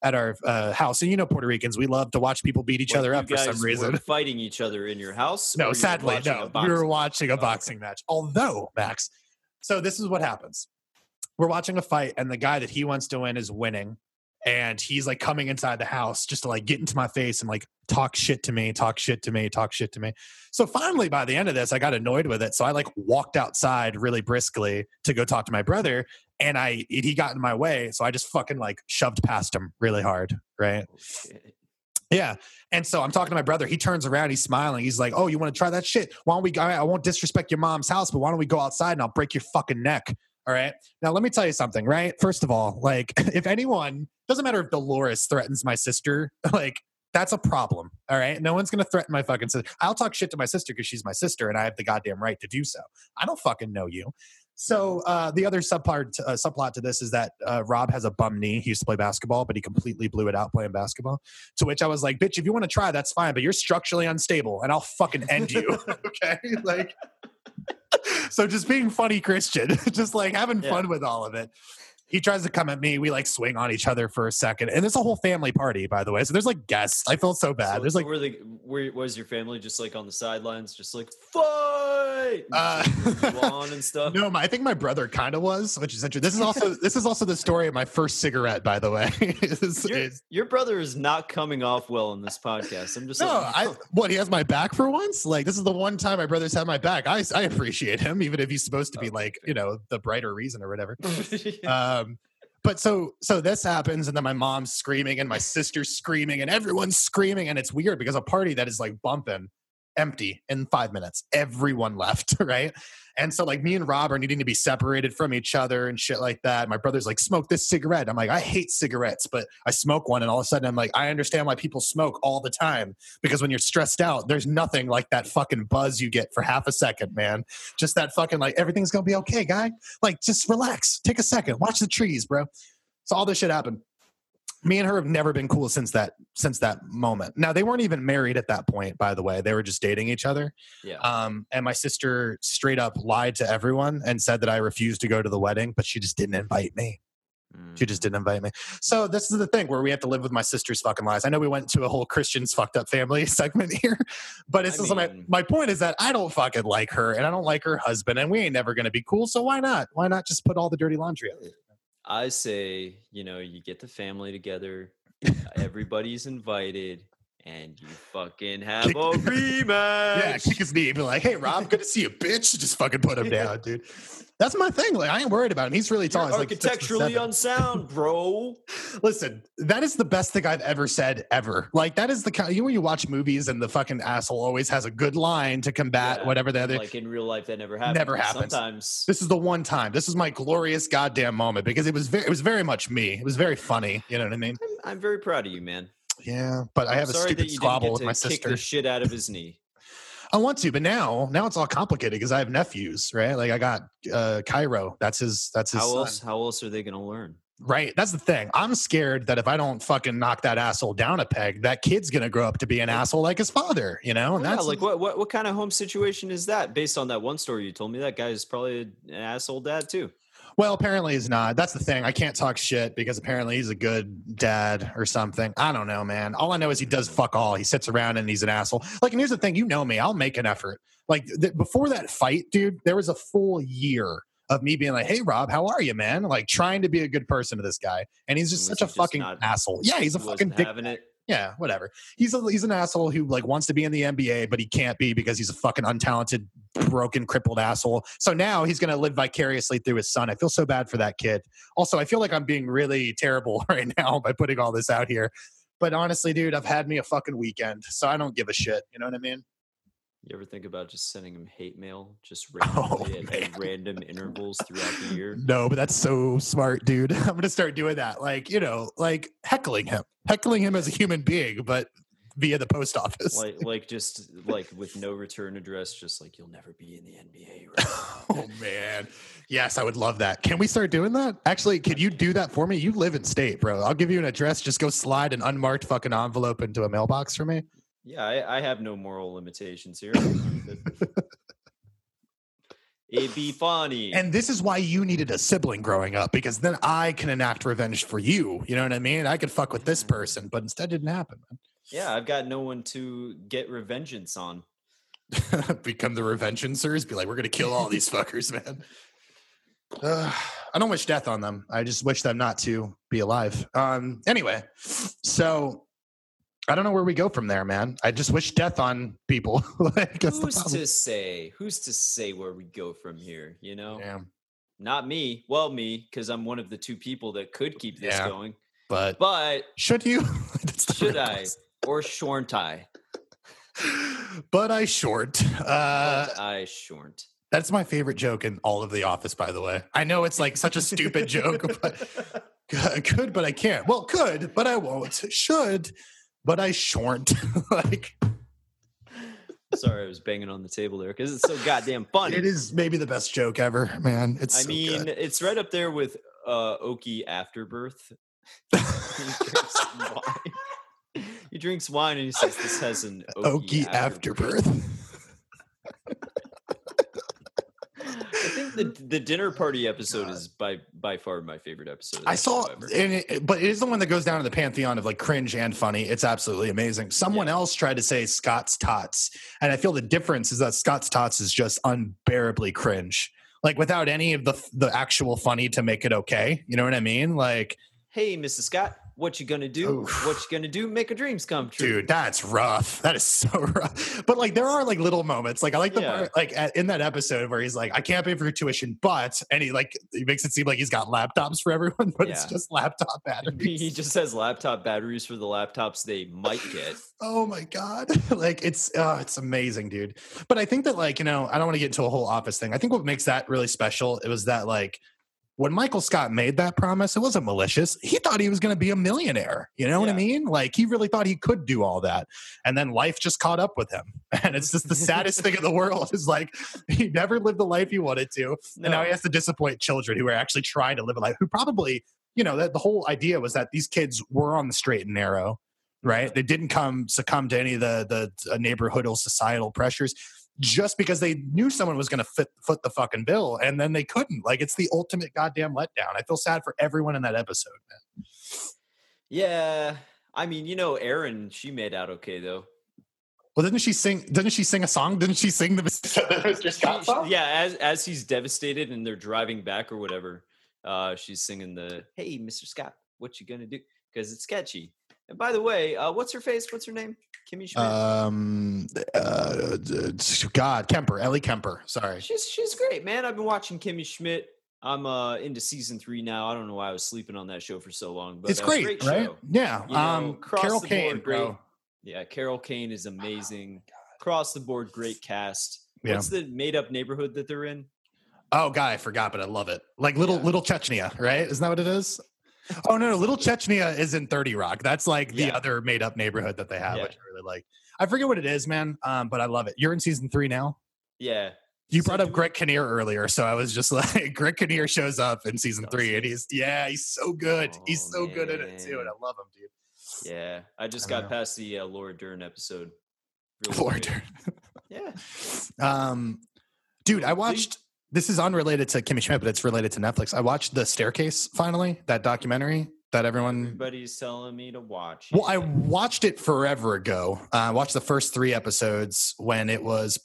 house. And you know, Puerto Ricans, we love to watch people beat each other up for some reason. Were fighting each other in your house? No, sadly, no. We were watching a boxing match. Although, Max, so this is what happens. We're watching a fight, and the guy that he wants to win is winning. And he's like coming inside the house just to like get into my face and like talk shit to me. So finally, by the end of this, I got annoyed with it. So I like walked outside really briskly to go talk to my brother, and he got in my way. So I just fucking like shoved past him really hard. Right. Okay. Yeah. And so I'm talking to my brother. He turns around. He's smiling. He's like, oh, you want to try that shit? Why don't we go? I won't disrespect your mom's house, but why don't we go outside and I'll break your fucking neck? All right. Now, let me tell you something, right? First of all, like, if anyone, doesn't matter if Dolores threatens my sister, like, that's a problem. All right. No one's going to threaten my fucking sister. I'll talk shit to my sister because she's my sister and I have the goddamn right to do so. I don't fucking know you. So the other subplot to this is that Rob has a bum knee. He used to play basketball, but he completely blew it out playing basketball. To which I was like, bitch, if you want to try, that's fine, but you're structurally unstable and I'll fucking end you. Okay. Like, so just being funny Christian, just like having fun with all of it. He tries to come at me. We like swing on each other for a second. And there's a whole family party, by the way. So there's like guests. I felt so bad. There's like, was your family just like on the sidelines, just like fight lawn and stuff? No, I think my brother kind of was, which is interesting. This is also the story of my first cigarette, by the way. Your brother is not coming off well in this podcast. I'm just what, he has my back for once? Like, this is the one time my brother's had my back. I appreciate him, even if he's supposed to be like, you know, the brighter reason or whatever. But so this happens, and then my mom's screaming and my sister's screaming and everyone's screaming, and it's weird because a party that is like bumping empty in 5 minutes, everyone left, right? And so like me and Rob are needing to be separated from each other and shit like that. My brother's like, smoke this cigarette. I'm like, I hate cigarettes, but I smoke one, and all of a sudden I'm like, I understand why people smoke all the time, because when you're stressed out, there's nothing like that fucking buzz you get for half a second, man. Just that fucking like, everything's gonna be okay, guy. Like, just relax, take a second, watch the trees, bro. So all this shit happened. Me and her have never been cool since that moment. Now, they weren't even married at that point, by the way. They were just dating each other. Yeah. And my sister straight up lied to everyone and said that I refused to go to the wedding, but she just didn't invite me. She just didn't invite me. So this is the thing where we have to live with my sister's fucking lies. I know we went to a whole Christian's fucked up family segment here, but it's my point is that I don't fucking like her, and I don't like her husband, and we ain't never going to be cool. So why not? Why not just put all the dirty laundry out? I say, you know, you get the family together, everybody's invited, and you fucking have a rematch. Yeah, kick his knee and be like, hey, Rob, good to see you, bitch. Just fucking put him down, dude. That's my thing. Like, I ain't worried about him. He's really tall. He's architecturally like unsound, bro. Listen, that is the best thing I've ever said, ever. Like, that is the kind, you know, when you watch movies and the fucking asshole always has a good line to combat whatever the other. Like, in real life, that never happens. Never happens. Sometimes. This is the one time. This is my glorious goddamn moment, because it was very much me. It was very funny. You know what I mean? I'm very proud of you, man. Yeah, but I have a stupid squabble with my sister. Kick the shit out of his knee. I want to, but now it's all complicated because I have nephews, right? Like, I got Cairo. That's his son. How else are they going to learn? Right. That's the thing. I'm scared that if I don't fucking knock that asshole down a peg, that kid's going to grow up to be an asshole like his father, you know? And that's like, what kind of home situation is that? Based on that one story you told me, that guy is probably an asshole dad too. Well, apparently he's not. That's the thing. I can't talk shit because apparently he's a good dad or something. I don't know, man. All I know is he does fuck all. He sits around and he's an asshole. Like, and here's the thing. You know me. I'll make an effort. Like, before that fight, dude, there was a full year of me being like, hey, Rob, how are you, man? Like, trying to be a good person to this guy. And he's just such a fucking asshole. Yeah, he's a fucking dick. Yeah, whatever. He's an asshole who like wants to be in the NBA, but he can't be because he's a fucking untalented, broken, crippled asshole. So now he's going to live vicariously through his son. I feel so bad for that kid. Also, I feel like I'm being really terrible right now by putting all this out here. But honestly, dude, I've had me a fucking weekend, so I don't give a shit. You know what I mean? You ever think about just sending him hate mail just randomly at random intervals throughout the year? No, but that's so smart, dude. I'm going to start doing that. Like, you know, like heckling him as a human being, but via the post office. Like just like with no return address, just like, you'll never be in the NBA. Right? Oh, man. Yes, I would love that. Can we start doing that? Actually, could you do that for me? You live in state, bro. I'll give you an address. Just go slide an unmarked fucking envelope into a mailbox for me. Yeah, I have no moral limitations here. It'd be funny. And this is why you needed a sibling growing up, because then I can enact revenge for you. You know what I mean? I could fuck with this person, but instead it didn't happen. Yeah, I've got no one to get revengeance on. Become the revengeancers. Be like, we're going to kill all these fuckers, man. I don't wish death on them. I just wish them not to be alive. Anyway, so I don't know where we go from there, man. I just wish death on people. Like, who's to say where we go from here, you know? Yeah. Not me. Well, me, because I'm one of the two people that could keep this going. But should you? Should I? Or shorn't I? But I short. That's my favorite joke in all of The Office, by the way. I know it's like such a stupid joke, but could, but I can't. Well, could, but I won't. Should, but I shorn't. Like, sorry, I was banging on the table there because it's so goddamn funny. It is maybe the best joke ever, man. It's. I mean, it's right up there with Okie Afterbirth. He drinks wine and he says, "This has an oaky afterbirth." I think the dinner party episode is by far my favorite episode. I saw, but it is the one that goes down to the pantheon of like cringe and funny. It's absolutely amazing. Someone else tried to say Scott's Tots, and I feel the difference is that Scott's Tots is just unbearably cringe, like without any of the actual funny to make it okay. You know what I mean? Like, hey, Mrs. Scott. What you gonna do? Oof. What you gonna do? Make your dreams come true. Dude, that's rough. That is so rough. But like, there are like little moments. Like I like the part, like in that episode where he's like, "I can't pay for your tuition," but and he makes it seem like he's got laptops for everyone, but it's just laptop batteries. He just has laptop batteries for the laptops they might get. Oh my god! Like it's amazing, dude. But I think that like I don't want to get into a whole Office thing. I think what makes that really special was that like. When Michael Scott made that promise, it wasn't malicious. He thought he was going to be a millionaire. You know what I mean? Like, he really thought he could do all that. And then life just caught up with him. And it's just the saddest thing in the world is like, he never lived the life he wanted to. No. And now he has to disappoint children who are actually trying to live a life, who probably, that the whole idea was that these kids were on the straight and narrow, right? They didn't succumb to any of the neighborhoodal societal pressures. Just because they knew someone was going to foot the fucking bill, and then they couldn't. Like, it's the ultimate goddamn letdown. I feel sad for everyone in that episode, man. Yeah. I mean, Erin, she made out okay, though. Well, didn't she sing a song? Didn't she sing the Mr. Scott song? Yeah, as he's devastated and they're driving back or whatever, she's singing the, hey, Mr. Scott, what you going to do? Because it's sketchy. And by the way, what's her name? Kimmy Schmidt. Ellie Kemper. Sorry. She's great, man. I've been watching Kimmy Schmidt. I'm into season 3 now. I don't know why I was sleeping on that show for so long, but it's great right? Show. Yeah. Carol Kane, bro. Yeah, Carol Kane is amazing. Oh, across the board, great cast. Yeah. What's the made-up neighborhood that they're in? Oh, God, I forgot, but I love it. Like Little Chechnya, right? Isn't that what it is? Oh, no, Little Chechnya is in 30 Rock. That's like the other made-up neighborhood that they have, which I really like. I forget what it is, man, but I love it. You're in season 3 now? Yeah. You brought up Greg Kinnear earlier, so I was just like, Greg Kinnear shows up in season 3, and he's so good. Oh, he's so good at it, too, and I love him, dude. Yeah, I just got past the Laura Dern episode. Really Laura Dern. Yeah. Dude, I watched... This is unrelated to Kimmy Schmidt, but it's related to Netflix. I watched The Staircase finally, that documentary that everybody's telling me to watch. Well, I watched it forever ago. I watched the first 3 episodes when it was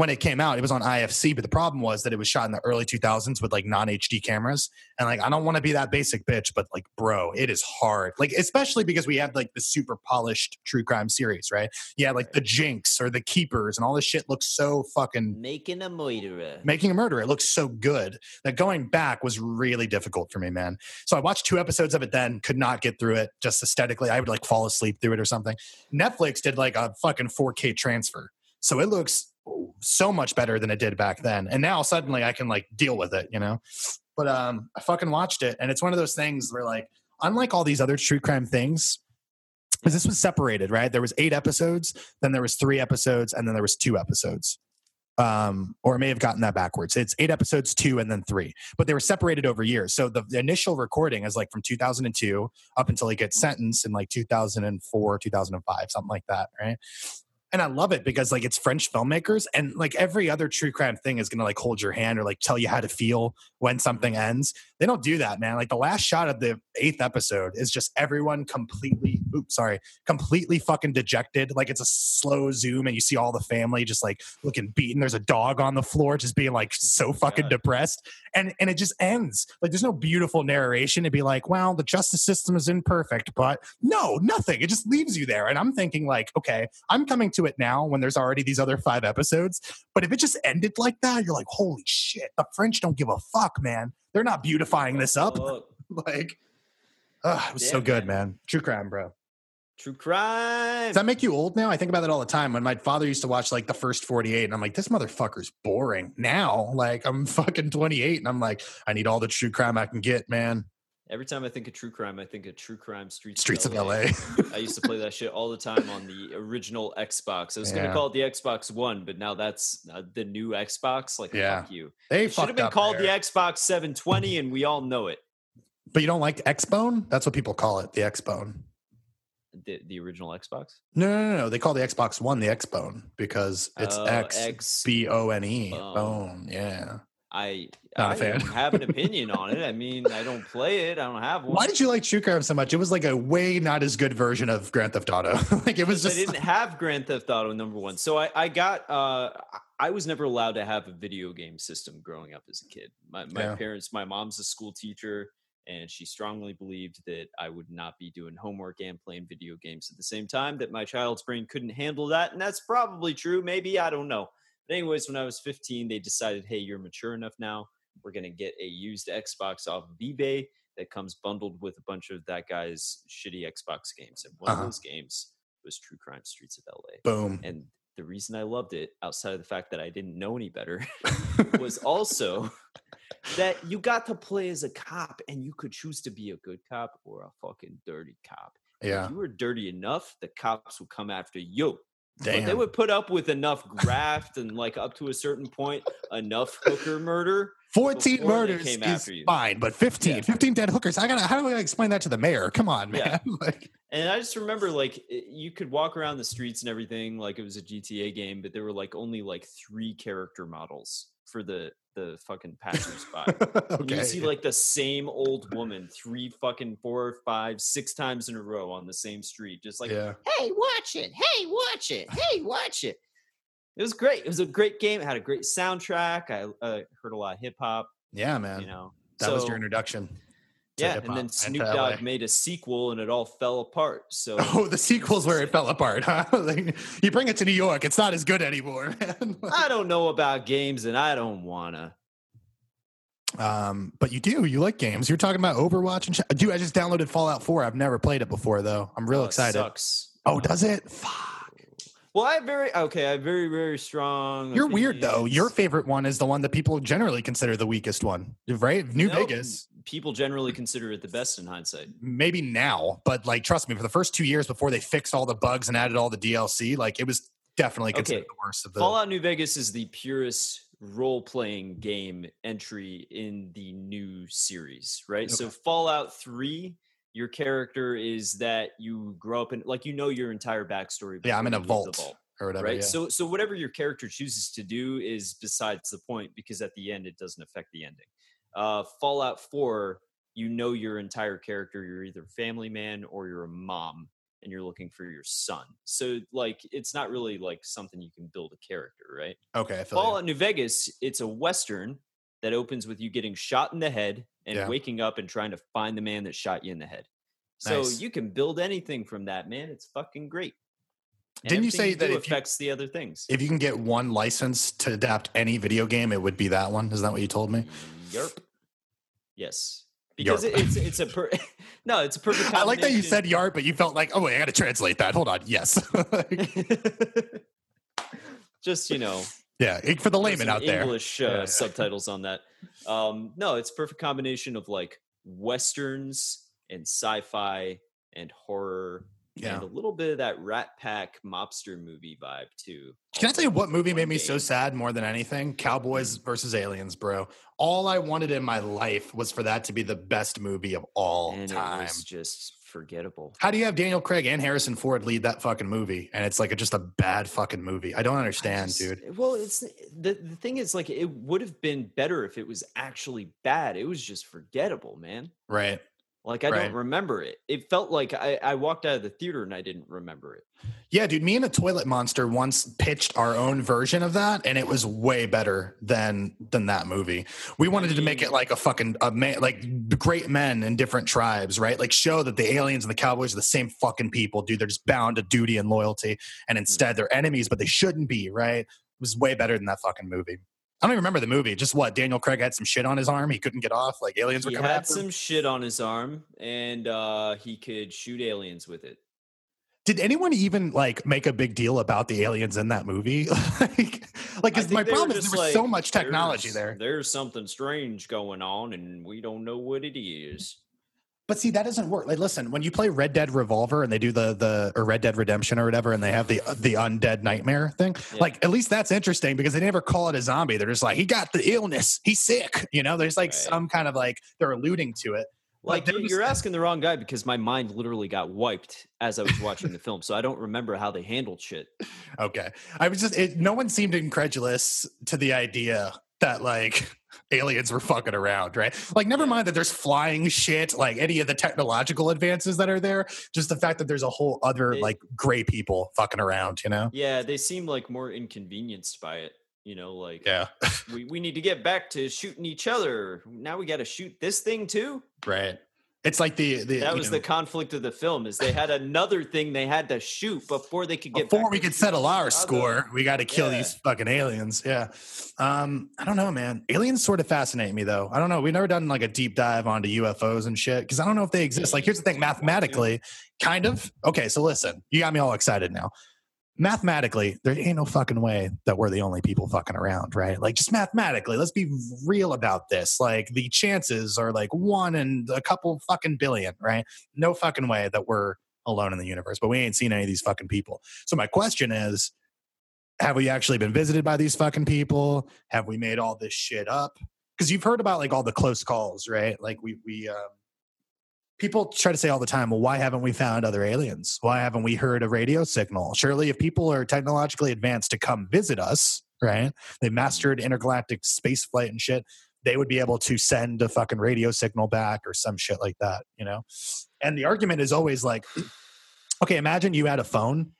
when it came out. It was on IFC, but the problem was that it was shot in the early 2000s with like non-HD cameras. And like, I don't want to be that basic bitch, but like, bro, it is hard. Like, especially because we have like the super polished true crime series, right? Yeah, like The Jinx or The Keepers and all this shit looks so fucking... Making a Murderer. It looks so good that going back was really difficult for me, man. So I watched 2 episodes of it then, could not get through it just aesthetically. I would like fall asleep through it or something. Netflix did like a fucking 4K transfer. So it looks... so much better than it did back then. And now suddenly I can like deal with it, but I fucking watched it. And it's one of those things where like, unlike all these other true crime things, because this was separated, right? There was 8 episodes, then there was 3 episodes, and then there was 2 episodes. Or I may have gotten that backwards. It's 8 episodes, 2, and then 3, but they were separated over years. So the initial recording is like from 2002 up until he gets sentenced in like 2004, 2005, something like that. Right. And I love it because like it's French filmmakers, and like every other true crime thing is going to like hold your hand or like tell you how to feel when something ends. They don't do that, man. Like the last shot of the 8th episode is just everyone completely fucking dejected. Like it's a slow zoom and you see all the family just like looking beaten. There's a dog on the floor just being like so fucking depressed. And it just ends. Like there's no beautiful narration to be like, well, the justice system is imperfect, but no, nothing. It just leaves you there. And I'm thinking like, okay, I'm coming to it now when there's already these other 5 episodes. But if it just ended like that, you're like, holy shit, the French don't give a fuck, man. They're not beautifying this up. Like, it was so good, man. True crime, bro. True crime. Does that make you old now? I think about that all the time. When my father used to watch like the first 48, and I'm like, this motherfucker's boring. Now, like, I'm fucking 28, and I'm like, I need all the true crime I can get, man. Every time I think of true crime, I think of True Crime Streets of LA. I used to play that shit all the time on the original Xbox. I was going to call it the Xbox One, but now that's the new Xbox. Like, fuck you. It should have been called the Xbox 720, and we all know it. But you don't like X-Bone? That's what people call it, the X-Bone. The original Xbox? No. They call the Xbox One the X-Bone because it's X-B-O-N-E. Bone, yeah. I don't have an opinion on it. I mean, I don't play it. I don't have one. Why did you like True Crime so much? It was like a way not as good version of Grand Theft Auto. Like it was just. I didn't have Grand Theft Auto number 1, so I got. I was never allowed to have a video game system growing up as a kid. My parents, my mom's a school teacher, and she strongly believed that I would not be doing homework and playing video games at the same time. That my child's brain couldn't handle that, and that's probably true. Maybe, I don't know. But anyways, when I was 15, they decided, hey, you're mature enough now. We're going to get a used Xbox off of eBay that comes bundled with a bunch of that guy's shitty Xbox games. And one of those games was True Crime Streets of LA. Boom. And the reason I loved it, outside of the fact that I didn't know any better, was also that you got to play as a cop, and you could choose to be a good cop or a fucking dirty cop. Yeah. If you were dirty enough, the cops would come after you. Damn. But they would put up with enough graft and like up to a certain point, enough hooker murder. 14 murders is fine, but 15 dead hookers. How do I explain that to the mayor? Come on, man. Yeah. Like, and I just remember like you could walk around the streets and everything like it was a GTA game, but there were like only like 3 character models for the fucking passersby. Okay. You see like the same old woman 3 fucking 4, 5, 6 times in a row on the same street, just like, hey, watch it. Hey, watch it. Hey, watch it. It was great. It was a great game. It had a great soundtrack. I heard a lot of hip hop. Yeah, man. You know, that was your introduction. Yeah, and then Snoop Dogg made a sequel, and it all fell apart. So the sequel's where it fell apart, huh? Like, you bring it to New York, it's not as good anymore, man. Like, I don't know about games, and I don't wanna. But you do. You like games. You're talking about Overwatch and shit. Dude, I just downloaded Fallout 4. I've never played it before, though. I'm real excited. It sucks. Oh, does it? Fuck. Well, I have very, very strong. You're opinions. Weird, though. Your favorite one is the one that people generally consider the weakest one, right? Vegas. People generally consider it the best in hindsight. Maybe now, but like, trust me, for the first 2 years before they fixed all the bugs and added all the DLC, like it was definitely considered the worst of the. Fallout New Vegas is the purest role-playing game entry in the new series, right? Okay. So Fallout 3. Your character is that you grow up in, like, you know, your entire backstory. Yeah, I'm in a vault or whatever. Right. Yeah. So whatever your character chooses to do is besides the point, because at the end, it doesn't affect the ending. Fallout 4, you know, your entire character, you're either a family man or you're a mom and you're looking for your son. So like, it's not really like something you can build a character, right? Okay. I feel Fallout New Vegas, it's a Western that opens with you getting shot in the head and waking up and trying to find the man that shot you in the head. So you can build anything from that, man. It's fucking great. And didn't you say that it affects the other things? If you can get one license to adapt any video game, it would be that one. Is that what you told me? Yerp. Yes. Because it's a perfect combination. I like that you said yarp, but you felt like, oh, wait, I got to translate that. Hold on. Yes. Just, you know. Yeah, for the layman out there. English subtitles on that. No, it's a perfect combination of like Westerns and sci-fi and horror and a little bit of that Rat Pack mobster movie vibe too. Can I tell you what movie made me so sad more than anything? Cowboys versus Aliens, bro. All I wanted in my life was for that to be the best movie of all time. It was just forgettable. How do you have Daniel Craig and Harrison Ford lead that fucking movie, and it's like just a bad fucking movie? I don't understand. Well, it's the thing is, like, it would have been better if it was actually bad. It was just forgettable, man. Right. Like, I don't remember it. It felt like I walked out of the theater and I didn't remember it. Yeah, dude, me and a toilet monster once pitched our own version of that, and it was way better than that movie. We wanted to make it like a fucking like great men in different tribes, right? Like, show that the aliens and the cowboys are the same fucking people, dude. They're just bound to duty and loyalty, and instead they're enemies, but they shouldn't be, right? It was way better than that fucking movie. I don't even remember the movie. Just what? Daniel Craig had some shit on his arm. He couldn't get off. Like, aliens were coming after him. He had some shit on his arm, and he could shoot aliens with it. Did anyone even like make a big deal about the aliens in that movie? My problem is there was so much technology there. There's something strange going on, and we don't know what it is. But see, that doesn't work. Like, listen, when you play Red Dead Revolver and they do or Red Dead Redemption or whatever, and they have the undead nightmare thing, like, at least that's interesting because they never call it a zombie. They're just like, he got the illness. He's sick. You know, there's like some kind of like, they're alluding to it. Like, you're asking the wrong guy because my mind literally got wiped as I was watching the film. So I don't remember how they handled shit. Okay. I was just, no one seemed incredulous to the idea that like aliens were fucking around, right? Like, never mind that there's flying shit, like any of the technological advances that are there, just the fact that there's a whole other like gray people fucking around, you know? Yeah, they seem like more inconvenienced by it, you know, like we need to get back to shooting each other. Now we got to shoot this thing too? Right. It's like that was the conflict of the film, is they had another thing they had to shoot before they could get before we could settle our score. We got to kill these fucking aliens. Yeah. I don't know, man. Aliens sort of fascinate me though. I don't know. We've never done like a deep dive onto UFOs and shit because I don't know if they exist. Like, here's the thing, mathematically, kind of. Okay, so listen, you got me all excited now. Mathematically, there ain't no fucking way that we're the only people fucking around, right? Like, just mathematically, let's be real about this. Like, the chances are like one in a couple fucking billion, right? No fucking way that we're alone in the universe, but we ain't seen any of these fucking people. So my question is, have we actually been visited by these fucking people? Have we made all this shit up? Because you've heard about like all the close calls, right? Like, people try to say all the time, well, why haven't we found other aliens? Why haven't we heard a radio signal? Surely if people are technologically advanced to come visit us, right? They mastered intergalactic space flight and shit. They would be able to send a fucking radio signal back or some shit like that, you know? And the argument is always like, okay, imagine you had a phone,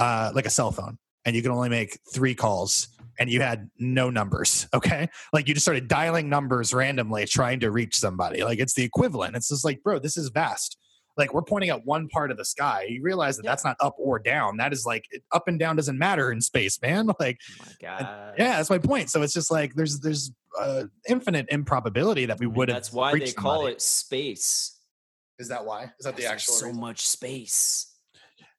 like a cell phone, and you can only make 3 calls and you had no numbers, okay? Like, you just started dialing numbers randomly trying to reach somebody. Like, it's the equivalent. It's just like, bro, this is vast. Like, we're pointing at one part of the sky. You realize that that's not up or down. That is like, up and down doesn't matter in space, man. Like, oh my God. Yeah, that's my point. So it's just like, there's infinite improbability that we wouldn't. That's why they call it space. Is that why? Is that the actual reason? So much space.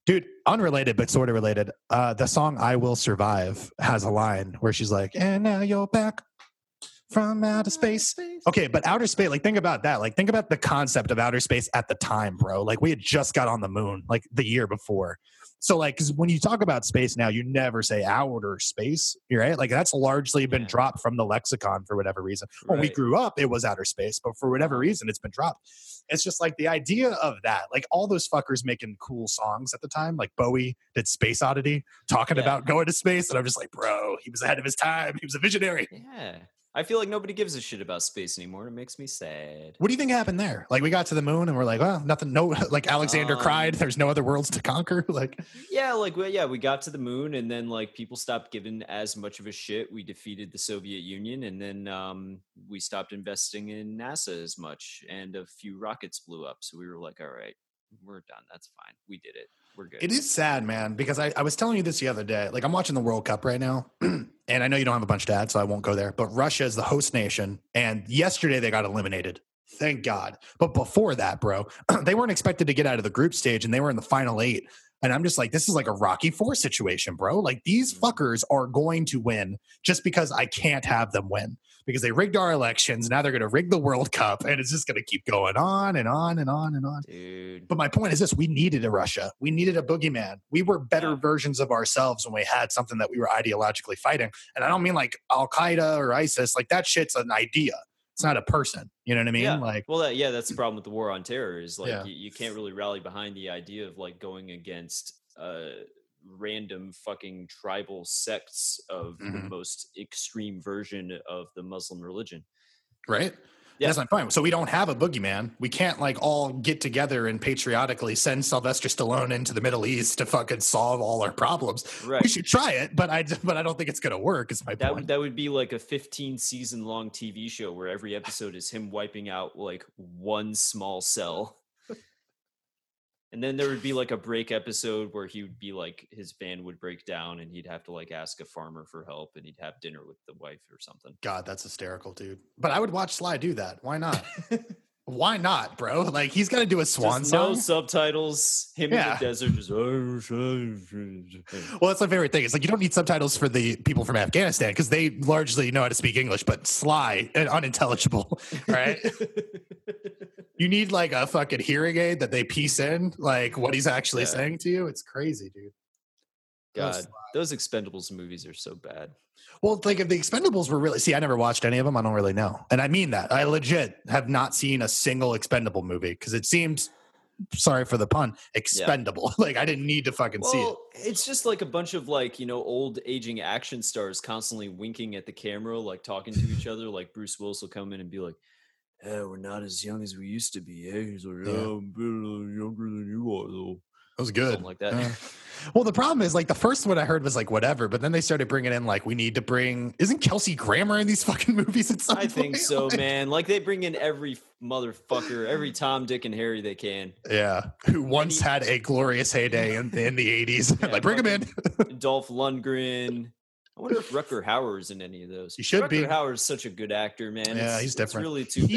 Dude, unrelated, but sort of related. The song I Will Survive has a line where she's like, and now you're back from outer space. Okay, but outer space, like, think about that. Like, think about the concept of outer space at the time, bro. Like, we had just got on the moon, like, the year before. So, like, because when you talk about space now, you never say outer space, right? Like, that's largely been dropped from the lexicon for whatever reason. Right. When we grew up, it was outer space, but for whatever reason, it's been dropped. It's just like the idea of that, like all those fuckers making cool songs at the time, like Bowie did Space Oddity, talking about going to space. And I'm just like, bro, he was ahead of his time. He was a visionary. Yeah. I feel like nobody gives a shit about space anymore. It makes me sad. What do you think happened there? Like, we got to the moon and we're like, oh, nothing. No, like Alexander cried. There's no other worlds to conquer. We got to the moon and then like people stopped giving as much of a shit. We defeated the Soviet Union and then we stopped investing in NASA as much and a few rockets blew up. So we were like, all right, we're done. That's fine. We did it. We're good. It is sad, man, because I was telling you this the other day. Like, I'm watching the World Cup right now, and I know you don't have a bunch of ads, so I won't go there. But Russia is the host nation, and yesterday they got eliminated. Thank God. But before that, bro, they weren't expected to get out of the group stage, and they were in the final 8. And I'm just like, this is like a Rocky IV situation, bro. Like, these fuckers are going to win just because I can't have them win. Because they rigged our elections, now they're going to rig the World Cup, and it's just going to keep going on and on and on and on. Dude. But my point is this: we needed a Russia, we needed a boogeyman. We were better versions of ourselves when we had something that we were ideologically fighting. And I don't mean like Al Qaeda or ISIS. Like, that shit's an idea. It's not a person. You know what I mean? Yeah. Like, well, yeah, that's the problem with the war on terror is like you can't really rally behind the idea of like going against random fucking tribal sects of the most extreme version of the Muslim religion. Right. Yeah. That's not fine. So we don't have a boogeyman. We can't like all get together and patriotically send Sylvester Stallone into the Middle East to fucking solve all our problems. Right. We should try it, but I don't think it's going to work. Is my point. That would be like a 15 season long TV show where every episode is him wiping out like one small cell. And then there would be like a break episode where he would be like, his band would break down and he'd have to like ask a farmer for help and he'd have dinner with the wife or something. God, that's hysterical, dude. But I would watch Sly do that. Why not? Why not, bro? Like, he's got to do a swan just song. No subtitles. Him in the desert. Just... Well, that's my favorite thing. It's like, you don't need subtitles for the people from Afghanistan because they largely know how to speak English, but Sly and unintelligible, right? You need like a fucking hearing aid that they piece in, like what he's actually saying to you. It's crazy, dude. God, those Expendables movies are so bad. Well, like if the Expendables were really... I never watched any of them. I don't really know. And I mean that. I legit have not seen a single Expendable movie because it seemed, sorry for the pun, expendable. Yeah. Like I didn't need to fucking see it. It's just like a bunch of like, you know, old aging action stars constantly winking at the camera, like talking to each other. Like Bruce Willis will come in and be like, "Hey, we're not as young as we used to be. Eh?" He's like, "I'm better, younger than you are, though." That was good. Something like that. Well, the problem is, like, the first one I heard was, like, whatever. But then they started bringing in, like, we need to bring... Isn't Kelsey Grammer in these fucking movies at some point? I think so, like, man. Like, they bring in every motherfucker, every Tom, Dick, and Harry they can. Yeah. Who once had a glorious heyday in the 80s. Yeah, like, bring him in. Dolph Lundgren. I wonder if Rutger Hauer's in any of those. He should be. Rutger Hauer's such a good actor, man. Yeah, he's different. It's really too bad.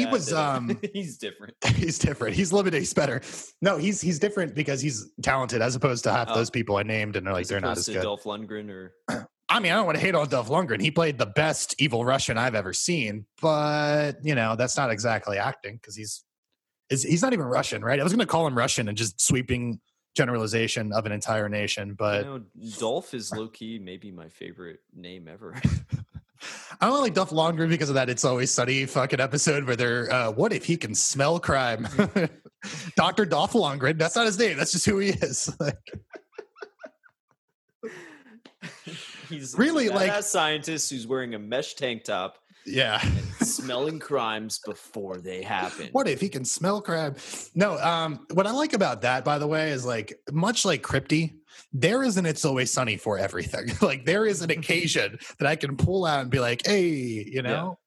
He's different. He's different. He's limited. He's better. No, he's different because he's talented as opposed to half those people I named, and they're like, they're not as good. Dolph Lundgren or... I mean, I don't want to hate on Dolph Lundgren. He played the best evil Russian I've ever seen, but, you know, that's not exactly acting because he's not even Russian, right? I was going to call him Russian and just sweeping generalization of an entire nation, but you know, Dolph is low-key maybe my favorite name ever. I don't like Dolph Lundgren because of that It's Always Sunny fucking episode where they're what if he can smell crime? Dr. Dolph Lundgren. That's not his name, that's just who he is. He's really like a scientist who's wearing a mesh tank top and smelling crimes before they happen. What if he can smell crime? No, what I like about that, by the way, is like, much like Kripke, there is an It's Always Sunny for everything. Like, there is an occasion that I can pull out and be like, hey, you know,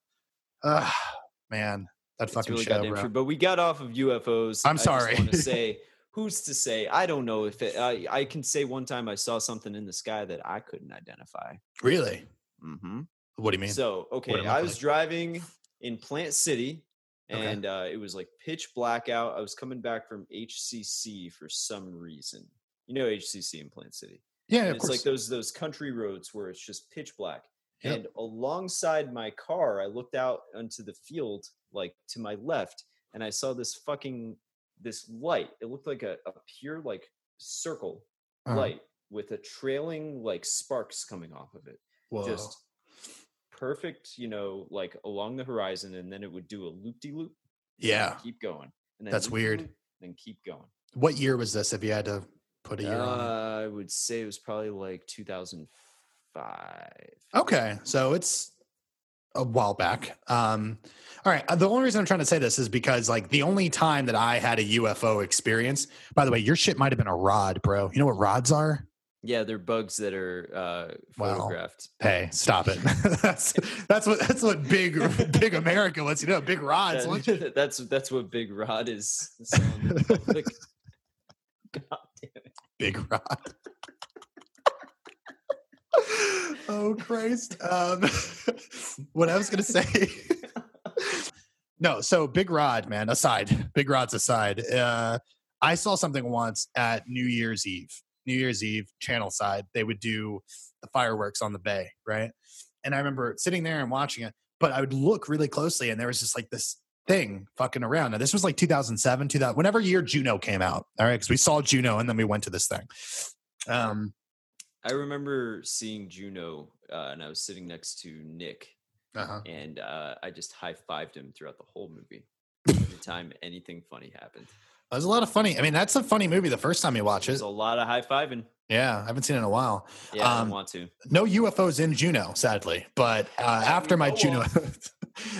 man, that it's fucking really show, bro. True. But we got off of UFOs. I'm sorry. I just want to say, who's to say? I don't know if it, I can say one time I saw something in the sky that I couldn't identify. Really? Mm-hmm. What do you mean? So, okay, I was driving in Plant City, and it was like pitch black out. I was coming back from HCC for some reason. You know HCC in Plant City? Yeah, of course. It's like those country roads where it's just pitch black. Yep. And alongside my car, I looked out onto the field, like to my left, and I saw this light. It looked like a pure like circle light with a trailing like sparks coming off of it. Whoa. Just perfect, you know, like along the horizon, and then it would do a loop-de-loop. Yeah, keep going. And then that's weird. Then keep going. What year was this? If you had to put a year on it? I would say it was probably like 2005. Okay, so it's a while back. All right. The only reason I'm trying to say this is because, like, the only time that I had a UFO experience. By the way, your shit might have been a rod, bro. You know what rods are? Yeah, they're bugs that are photographed. Well, hey, stop it! that's what big America lets you know. Big rods. That's what Big Rod is. God damn it! Big Rod. Oh Christ! What I was gonna say. No, so Big Rod, man. Aside, Big Rods aside. I saw something once at New Year's Eve. New Year's Eve, Channel Side, they would do the fireworks on the bay, right? And I remember sitting there and watching it, but I would look really closely and there was just like this thing fucking around. Now, this was like 2007, 2000, whenever year Juno came out, all right? Because we saw Juno and then we went to this thing. I remember seeing Juno and I was sitting next to Nick and I just high-fived him throughout the whole movie. Every time anything funny happened. There's a lot of funny. I mean, that's a funny movie the first time you watch it. There's a lot of high-fiving. Yeah, I haven't seen it in a while. Yeah, I don't want to. No UFOs in Juno, sadly. But after my Juno,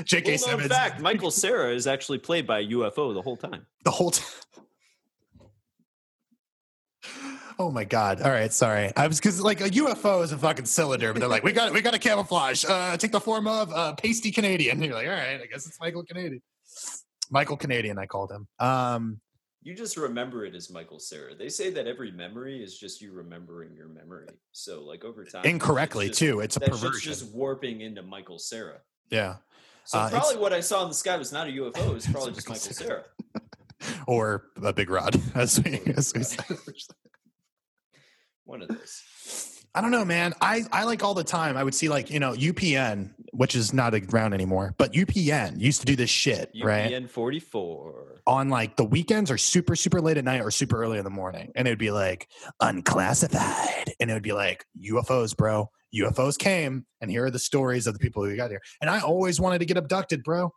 J.K. Simmons. In fact, Michael Cera is actually played by a UFO the whole time. The whole time. Oh my God! All right, sorry. I was because like a UFO is a fucking cylinder, but they're like, we got to camouflage. Take the form of pasty Canadian. And you're like, all right, I guess it's Michael Canadian. Michael Canadian, I called him. You just remember it as Michael Cera. They say that every memory is just you remembering your memory. So like over time, incorrectly just, too. It's a perversion. It's just warping into Michael Cera. Yeah. So probably what I saw in the sky was not a UFO. It's probably just Michael Cera. Or a big rod, as we said. One of those. I don't know, man. I like all the time. I would see like, you know, UPN, which is not around anymore, but UPN used to do this shit, right? UPN 44. On like the weekends or super, super late at night or super early in the morning. And it would be like unclassified. And it would be like UFOs, bro. UFOs came. And here are the stories of the people who got here. And I always wanted to get abducted, bro.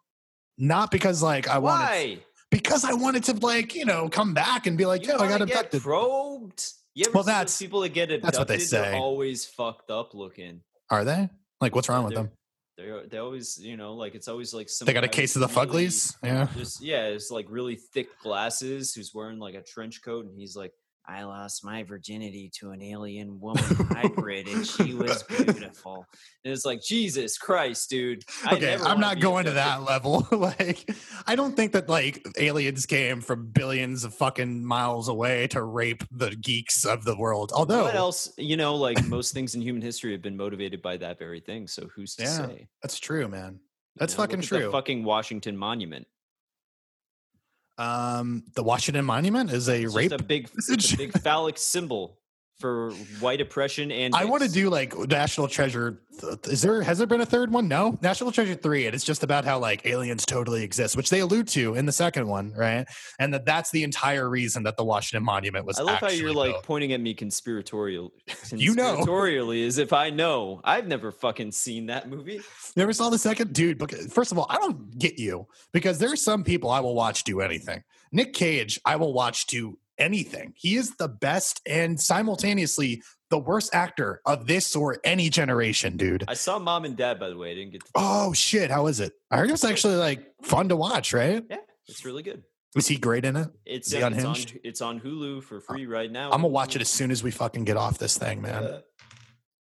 Not because like I wanted. Why? Because I wanted to like, you know, come back and be like, yo, I got abducted. Probed? You ever see those people that get abducted? That's what they say. They're always fucked up looking. Are they? Like, what's wrong with them? They always, you know, like it's always like some. They got a case of the really, fugglies. Yeah. It's like really thick glasses. Who's wearing like a trench coat, and he's like, "I lost my virginity to an alien woman hybrid, and she was beautiful." And it's like, Jesus Christ, dude. I'm not going to that level. Like, I don't think that like aliens came from billions of fucking miles away to rape the geeks of the world. Although, what else? You know, like most things in human history have been motivated by that very thing. So who's to say? That's true, man. That's fucking true. The fucking Washington Monument. The Washington Monument is a big phallic symbol for white oppression. And I want to do like National Treasure. Has there been a third one? No, National Treasure 3. And it's just about how like aliens totally exist, which they allude to in the second one. Right. And that's the entire reason that the Washington Monument was. I love how you're built. Like pointing at me conspiratorially, you know, conspiratorially as if I know. I've never fucking seen that movie. Never saw the second, dude. First of all, I don't get you because there are some people I will watch do anything. Nick Cage, I will watch do anything. He is the best and simultaneously the worst actor of this or any generation, dude. I saw Mom and Dad, by the way. I didn't get to. Oh shit, how is it? I heard it was actually like fun to watch, right? Yeah, it's really good. Was he great in it? It's on Hulu for free right now. I'm gonna watch it as soon as we fucking get off this thing, man.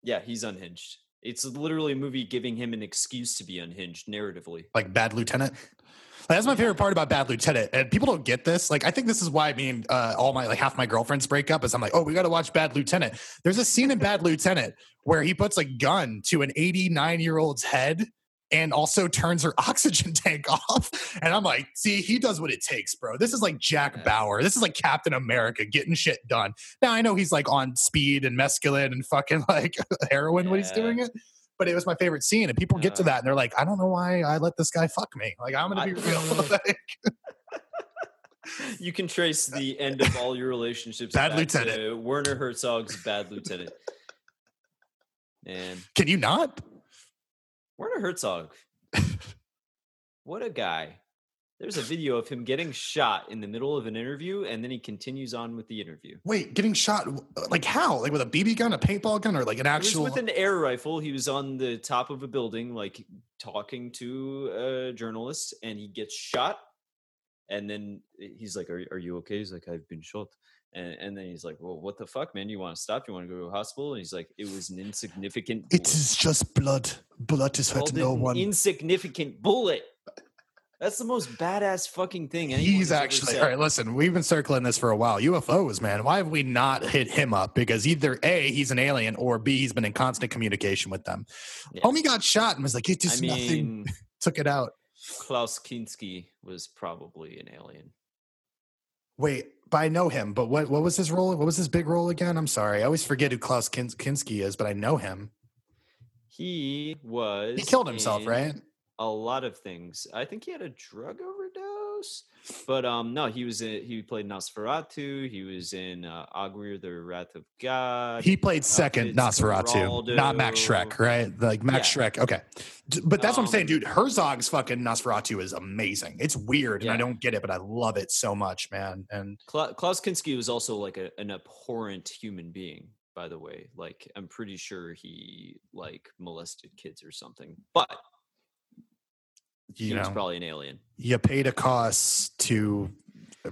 Yeah, he's unhinged. It's literally a movie giving him an excuse to be unhinged narratively. Like Bad Lieutenant? That's my favorite part about Bad Lieutenant, and people don't get this. Like, I think this is why me and all my half my girlfriends break up. Is I'm like, oh, we got to watch Bad Lieutenant. There's a scene in Bad Lieutenant where he puts a gun to an 89-year-old's head and also turns her oxygen tank off. And I'm like, see, he does what it takes, bro. This is like Jack Bauer. This is like Captain America getting shit done. Now I know he's like on speed and mescaline and fucking like heroin when he's doing it. But it was my favorite scene, and people get to that, and they're like, I don't know why I let this guy fuck me. Like, I'm going to be real. You can trace the end of all your relationships Bad Lieutenant. To Werner Herzog's Bad Lieutenant. Man. Can you not? Werner Herzog. What a guy. There's a video of him getting shot in the middle of an interview, and then he continues on with the interview. Wait, getting shot? Like how? Like with a BB gun, a paintball gun, or like an actual? It was with an air rifle. He was on the top of a building, like talking to a journalist, and he gets shot. And then he's like, are you okay? He's like, I've been shot. And then he's like, well, what the fuck, man? You want to stop? You want to go to a hospital? And he's like, it was an insignificant bullet. It is just blood. Blood is hurt no one. Insignificant bullet. That's the most badass fucking thing. He's actually, all right, listen, we've been circling this for a while. UFOs, man. Why have we not hit him up? Because either A, he's an alien, or B, he's been in constant communication with them. Yeah. Homie got shot and was like, it is nothing. Took it out. Klaus Kinski was probably an alien. Wait, But I know him. But what was his role? What was his big role again? I'm sorry. I always forget who Klaus Kinski is, but I know him. He killed himself, right? A lot of things. I think he had a drug overdose. But no, he played Nosferatu. He was in Aguirre, the Wrath of God. He played second Nosferatu, not Max Schreck, right? Like Max Schreck. Okay. But that's what I'm saying, dude. Herzog's fucking Nosferatu is amazing. It's weird, and I don't get it, but I love it so much, man. And Klaus Kinski was also like an abhorrent human being, by the way. Like, I'm pretty sure he like molested kids or something. But he was probably an alien. You paid a cost to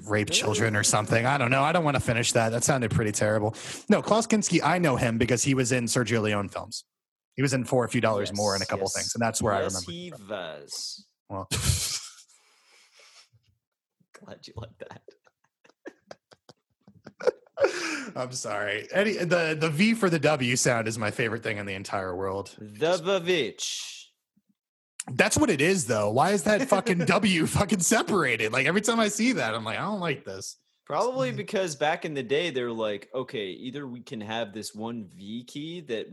rape children or something. I don't know. I don't want to finish that. That sounded pretty terrible. No, Klaus Kinski, I know him because he was in Sergio Leone films. He was in For a Few Dollars More and a couple things, and that's where I remember. He was. Well, glad you liked that. I'm sorry. The V for the W sound is my favorite thing in the entire world. The Vavitch. That's what it is, though. Why is that fucking W fucking separated? Like, every time I see that, I'm like, I don't like this. Probably because back in the day, they're like, okay, either we can have this one V key that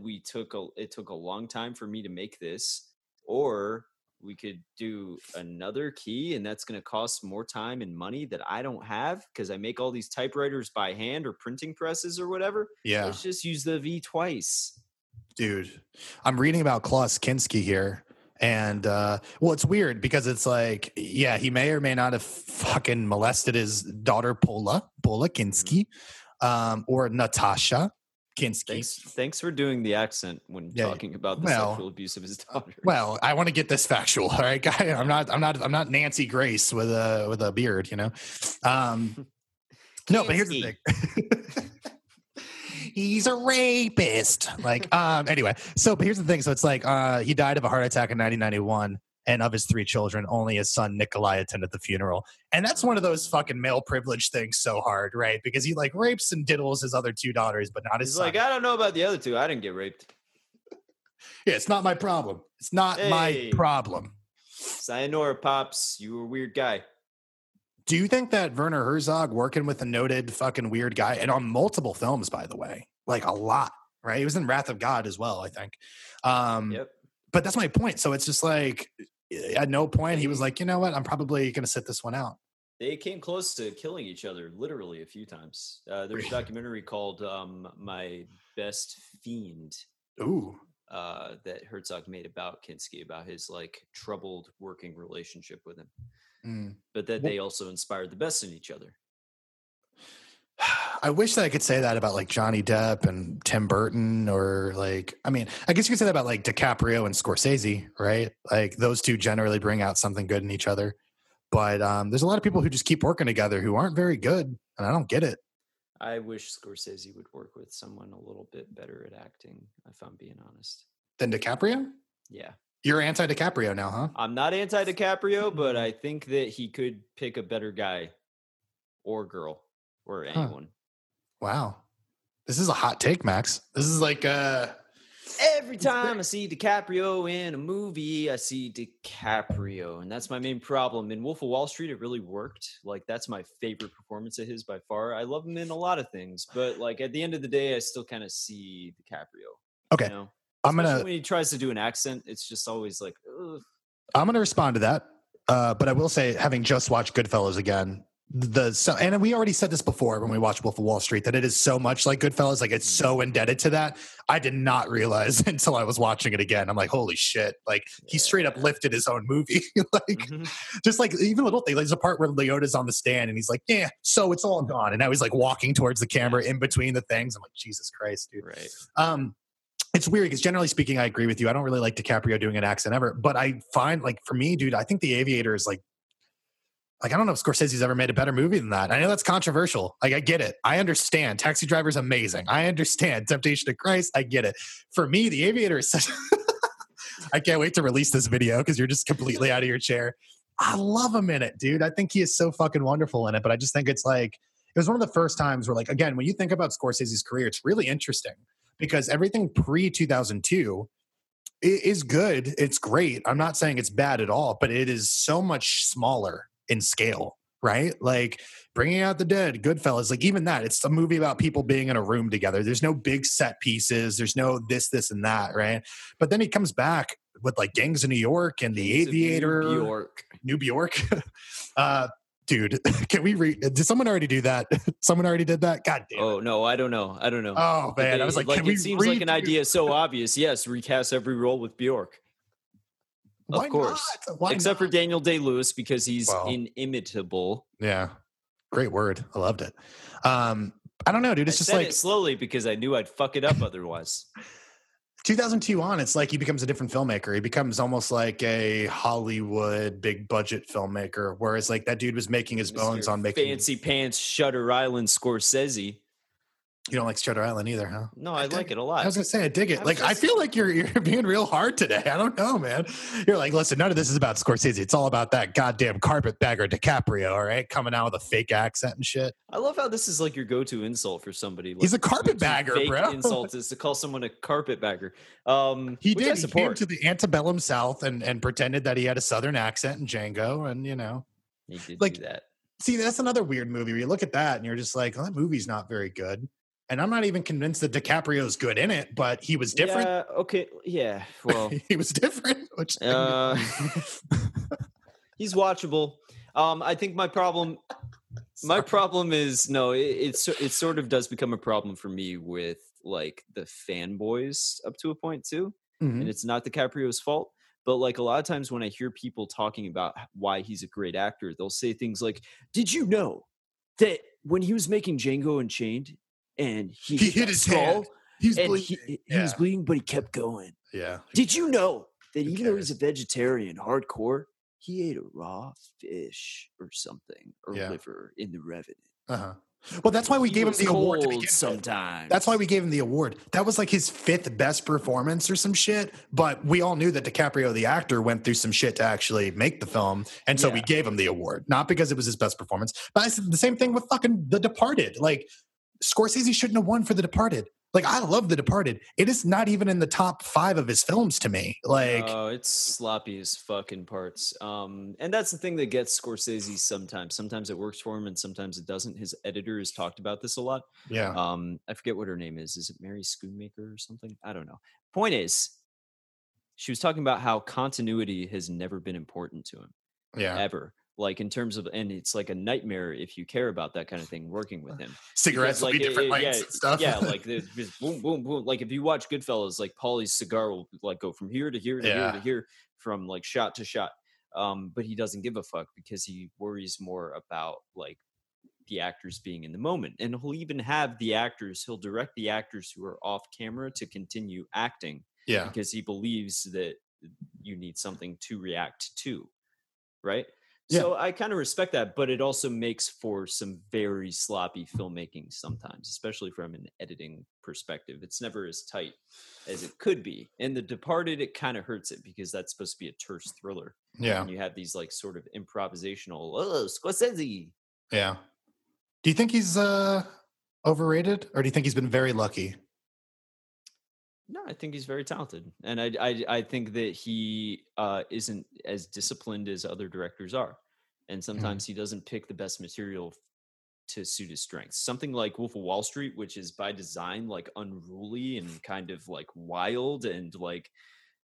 it took a long time for me to make this, or we could do another key, and that's going to cost more time and money that I don't have because I make all these typewriters by hand or printing presses or whatever. Yeah. Let's just use the V twice. Dude, I'm reading about Klaus Kinski here. And, well, it's weird because it's like, yeah, he may or may not have fucking molested his daughter, Paula Kinski, or Natasha Kinski. Thanks for doing the accent when talking about the sexual abuse of his daughter. Well, I want to get this factual. All right, guy. I'm not Nancy Grace with a beard, you know? No, but here's the thing. He's a rapist. Like, anyway. So, but here's the thing. So it's like, he died of a heart attack in 1991, and of his three children, only his son Nikolai attended the funeral. And that's one of those fucking male privilege things so hard, right? Because he like rapes and diddles his other two daughters, but not his son. He's like, I don't know about the other two. I didn't get raped. Yeah, it's not my problem. It's not my problem. Sayonara, Pops. You were a weird guy. Do you think that Werner Herzog working with a noted fucking weird guy, and on multiple films, by the way, like a lot, right? He was in Wrath of God as well, I think. Yep. But that's my point. So it's just like, at no point he was like, you know what? I'm probably going to sit this one out. They came close to killing each other literally a few times. There was a documentary called My Best Fiend. Ooh. That Herzog made about Kinski, about his like troubled working relationship with him. But that they also inspired the best in each other. I wish that I could say that about like Johnny Depp and Tim Burton, or like, I mean, I guess you could say that about like DiCaprio and Scorsese, right? Like those two generally bring out something good in each other. But there's a lot of people who just keep working together who aren't very good, and I don't get it. I wish Scorsese would work with someone a little bit better at acting, if I'm being honest. Than DiCaprio? Yeah. You're anti-DiCaprio now, huh? I'm not anti-DiCaprio, but I think that he could pick a better guy or girl or anyone. Wow. This is a hot take, Max. This is like every time I see DiCaprio in a movie, I see DiCaprio. And that's my main problem. In Wolf of Wall Street, it really worked. Like, that's my favorite performance of his by far. I love him in a lot of things. But, like, at the end of the day, I still kind of see DiCaprio. Okay. You know? Especially when he tries to do an accent, it's just always like, ugh. I'm going to respond to that. But I will say, having just watched Goodfellas again, and we already said this before when we watched Wolf of Wall Street, that it is so much like Goodfellas. Like, it's so indebted to that. I did not realize until I was watching it again. I'm like, holy shit. Like, he straight up lifted his own movie. Like, just like, even little things. There's a part where Leota's on the stand and he's like, yeah, so it's all gone. And now he's like walking towards the camera in between the things. I'm like, Jesus Christ, dude. Right. It's weird because generally speaking, I agree with you. I don't really like DiCaprio doing an accent ever, but I find, like, for me, dude, I think The Aviator is like I don't know if Scorsese's ever made a better movie than that. I know that's controversial. Like, I get it. I understand. Taxi Driver's amazing. I understand. Temptation of Christ. I get it. For me, The Aviator is such... I can't wait to release this video because you're just completely out of your chair. I love him in it, dude. I think he is so fucking wonderful in it, but I just think it's like... It was one of the first times where, like, again, when you think about Scorsese's career, it's really interesting. Because everything pre-2002 is good. It's great. I'm not saying it's bad at all, but it is so much smaller in scale, right? Like Bringing Out the Dead, Goodfellas, like even that, it's a movie about people being in a room together. There's no big set pieces. There's no this, this, and that, right? But then he comes back with like Gangs of New York and The Aviator. New York. Dude, can we read? Did someone already do that? Someone already did that? God damn it. Oh, no, I don't know. Oh, man. I was like can we read? It seems like an idea so obvious. Yes, recast every role with Bjork. Of Why course. Not? Why Except not? For Daniel Day-Lewis because he's inimitable. Yeah. Great word. I loved it. I don't know, dude. It's I just said like. It slowly because I knew I'd fuck it up otherwise. 2002 on, it's like he becomes a different filmmaker. He becomes almost like a Hollywood big budget filmmaker, whereas like that dude was making his bones on making fancy pants Shutter Island Scorsese. You don't like Shutter Island either, huh? No, I like it a lot. I was gonna say I dig it. I feel like you're being real hard today. I don't know, man. You're like, listen, none of this is about Scorsese. It's all about that goddamn carpetbagger DiCaprio, all right? Coming out with a fake accent and shit. I love how this is like your go-to insult for somebody. Like, he's a carpetbagger, bro. Insult is to call someone a carpetbagger. He did. He came to the antebellum South and pretended that he had a Southern accent in Django, and you know, he did like do that. See, that's another weird movie where you look at that and you're just like, oh, that movie's not very good. And I'm not even convinced that DiCaprio's good in it, but he was different. Yeah, okay, yeah, well. He was different. Which he's watchable. I think my problem is, no, it sort of does become a problem for me with, like, the fanboys up to a point, too. Mm-hmm. And it's not DiCaprio's fault. But, like, a lot of times when I hear people talking about why he's a great actor, they'll say things like, did you know that when he was making Django Unchained, and he hit his skull. He's bleeding. He was bleeding, but he kept going. Yeah. Did you know that even though he's a vegetarian, hardcore, he ate a raw fish or something or liver in The Revenant? Uh huh. Well, that's why we gave him the award to begin with. Sometimes. That's why we gave him the award. That was like his fifth best performance or some shit. But we all knew that DiCaprio, the actor, went through some shit to actually make the film. And so we gave him the award, not because it was his best performance. But I said the same thing with fucking The Departed. Like, Scorsese shouldn't have won for The Departed. Like, I love The Departed. It is not even in the top 5 of his films to me. Like, oh, it's sloppy as fucking parts. And that's the thing that gets Scorsese sometimes. Sometimes it works for him and sometimes it doesn't. His editor has talked about this a lot. Yeah. I forget what her name is. Is it Mary Schoonmaker or something? I don't know. Point is, she was talking about how continuity has never been important to him. Yeah. Ever. Like in terms of, and it's like a nightmare if you care about that kind of thing working with him. Cigarettes will be different lights and stuff. Yeah, like there's just boom, boom, boom. Like if you watch Goodfellas, like Paulie's cigar will like go from here to here to here to here, from like shot to shot. But he doesn't give a fuck because he worries more about like the actors being in the moment. And he'll direct the actors who are off camera to continue acting. Yeah. Because he believes that you need something to react to. Right? Yeah. So I kind of respect that, but it also makes for some very sloppy filmmaking sometimes, especially from an editing perspective. It's never as tight as it could be. And The Departed, it kind of hurts it because that's supposed to be a terse thriller. Yeah. And you have these like sort of improvisational, Scorsese. Yeah. Do you think he's overrated or do you think he's been very lucky? No, I think he's very talented. And I think that he isn't as disciplined as other directors are. And sometimes he doesn't pick the best material to suit his strengths. Something like Wolf of Wall Street, which is by design like unruly and kind of like wild and like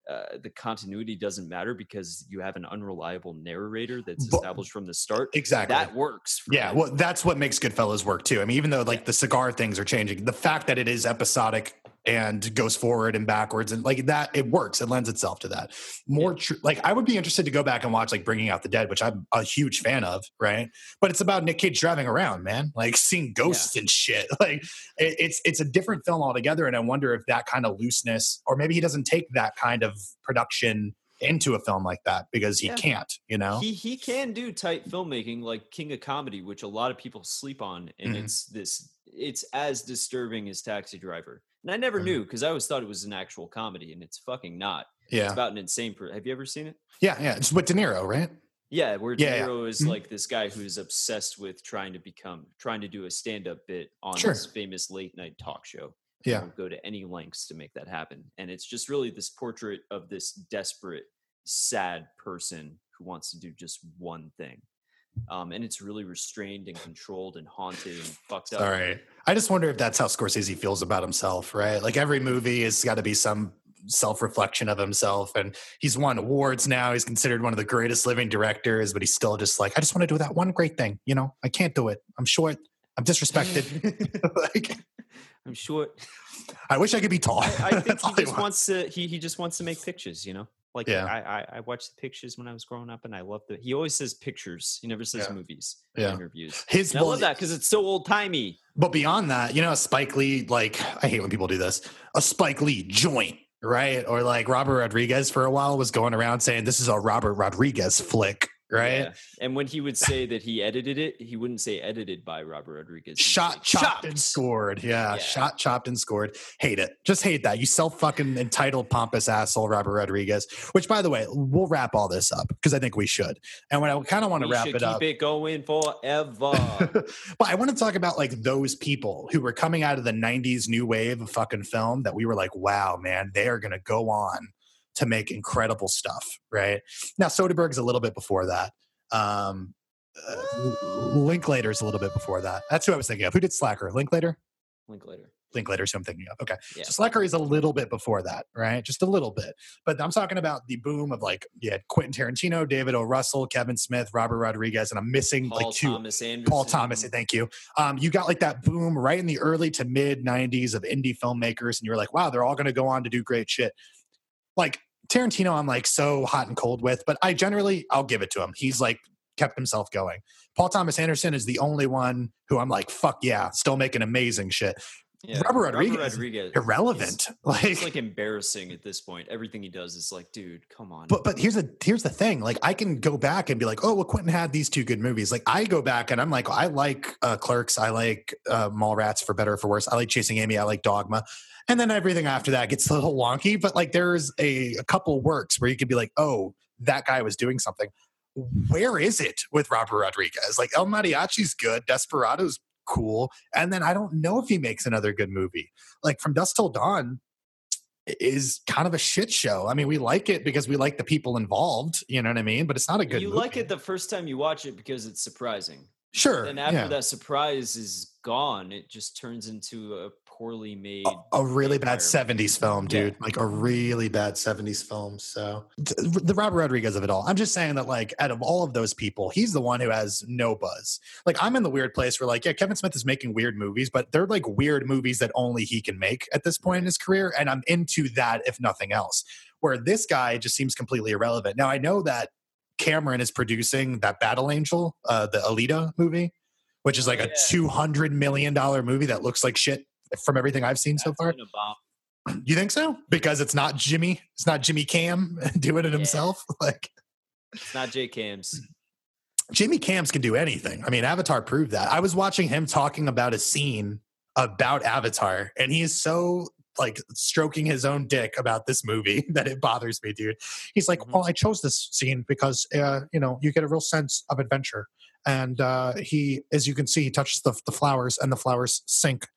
the continuity doesn't matter because you have an unreliable narrator that's established from the start. Exactly. That works. Yeah. Well, that's what makes Goodfellas work too. I mean, even though like the cigar things are changing, the fact that it is episodic and goes forward and backwards and like that, it works. It lends itself to that more. Like I would be interested to go back and watch like Bringing Out the Dead, which I'm a huge fan of. Right. But it's about Nick Cage driving around, man, like seeing ghosts and shit. Like it's a different film altogether. And I wonder if that kind of looseness, or maybe he doesn't take that kind of production into a film like that because he can't, you know, he can do tight filmmaking like King of Comedy, which a lot of people sleep on. And it's as disturbing as Taxi Driver. And I never knew because I always thought it was an actual comedy, and it's fucking not. Yeah. It's about an insane person. Have you ever seen it? Yeah, yeah. It's with De Niro, right? Yeah, where De Niro is like this guy who's obsessed with trying to do a stand-up bit on his famous late-night talk show. Yeah. He'll go to any lengths to make that happen. And it's just really this portrait of this desperate, sad person who wants to do just one thing. And it's really restrained and controlled and haunted and fucked up. All right. I just wonder if that's how Scorsese feels about himself, right? Like every movie has got to be some self-reflection of himself, and he's won awards now. He's considered one of the greatest living directors, but he's still just like, I just want to do that one great thing. You know, I can't do it. I'm short. I'm disrespected. Like, I'm short. I wish I could be tall. I think he just wants to. He just wants to make pictures. You know, like yeah. I watched the pictures when I was growing up, and I loved it. He always says pictures. He never says movies. Yeah. Interviews. I love that because it's so old timey. But beyond that, you know, a Spike Lee. Like I hate when people do this. A Spike Lee joint. Right. Or like Robert Rodriguez for a while was going around saying this is a Robert Rodriguez flick. Right. Yeah. And when he would say that he edited it, he wouldn't say edited by Robert Rodriguez. Shot, chopped, and scored. Yeah. Shot, chopped, and scored. Hate it. Just hate that. You self fucking entitled, pompous asshole, Robert Rodriguez, which by the way, we'll wrap all this up because I think we should. And what I kind of want to wrap it up. Keep it going forever. But I want to talk about like those people who were coming out of the 90s new wave of fucking film that we were like, wow, man, they are going to go on to make incredible stuff, right? Now, Soderbergh's a little bit before that. Linklater's a little bit before that. That's who I was thinking of. Who did Slacker? Linklater. Linklater's who I'm thinking of. Okay. Yeah. So Slacker is a little bit before that, right? Just a little bit. But I'm talking about the boom of like, yeah, Quentin Tarantino, David O. Russell, Kevin Smith, Robert Rodriguez, and I'm missing Paul Thomas, thank you. You got like that boom right in the early to mid 90s of indie filmmakers, and you were like, wow, they're all going to go on to do great shit. Like Tarantino, I'm like so hot and cold with, but I'll give it to him. He's like kept himself going. Paul Thomas Anderson is the only one who I'm like, fuck yeah, still making amazing shit. Yeah, Robert Rodriguez irrelevant. It's like embarrassing at this point. Everything he does is like, dude, come on. But here's the thing. Like I can go back and be like, oh, well, Quentin had these two good movies. Like I go back and I'm like, I like Clerks. I like Mallrats for better or for worse. I like Chasing Amy. I like Dogma. And then everything after that gets a little wonky, but like there's a couple works where you could be like, oh, that guy was doing something. Where is it with Robert Rodriguez? Like El Mariachi's good, Desperado's cool, and then I don't know if he makes another good movie. Like From Dusk Till Dawn is kind of a shit show. I mean, we like it because we like the people involved, you know what I mean? But it's not a good movie. You like it the first time you watch it because it's surprising. Sure. And after that surprise is gone, it just turns into a poorly made a really bad 70s film, dude. Yeah. Like a really bad 70s film. So the Robert Rodriguez of it all, I'm just saying that like out of all of those people, he's the one who has no buzz. Like I'm in the weird place where like, yeah, Kevin Smith is making weird movies, but they're like weird movies that only he can make at this point in his career. And I'm into that, if nothing else, where this guy just seems completely irrelevant. Now I know that Cameron is producing that Battle Angel, the Alita movie, which is like a $200 million movie that looks like shit. From everything I've seen so far, you think so? Because it's not Jimmy Cam doing it himself. Like it's not J Cams. Jimmy Cams can do anything. I mean, Avatar proved that. I was watching him talking about a scene about Avatar, and he is so like stroking his own dick about this movie that it bothers me, dude. He's like, well, I chose this scene because you know, you get a real sense of adventure, and he, as you can see, he touches the flowers, and the flowers sink.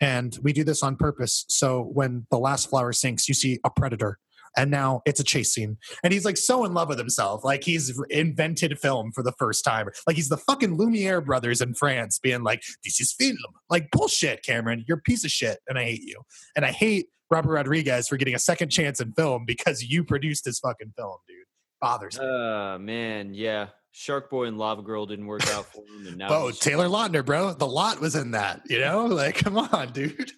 And we do this on purpose. So when the last flower sinks, you see a predator. And now it's a chase scene. And he's like so in love with himself. Like he's invented film for the first time. Like he's the fucking Lumiere brothers in France being like, this is film. Like bullshit, Cameron. You're a piece of shit. And I hate you. And I hate Robert Rodriguez for getting a second chance in film because you produced this fucking film, dude. Bothers me. Man, yeah. Shark Boy and Lava Girl didn't work out for him, and now Taylor Lautner, bro. The Lot was in that, you know? Like, come on, dude.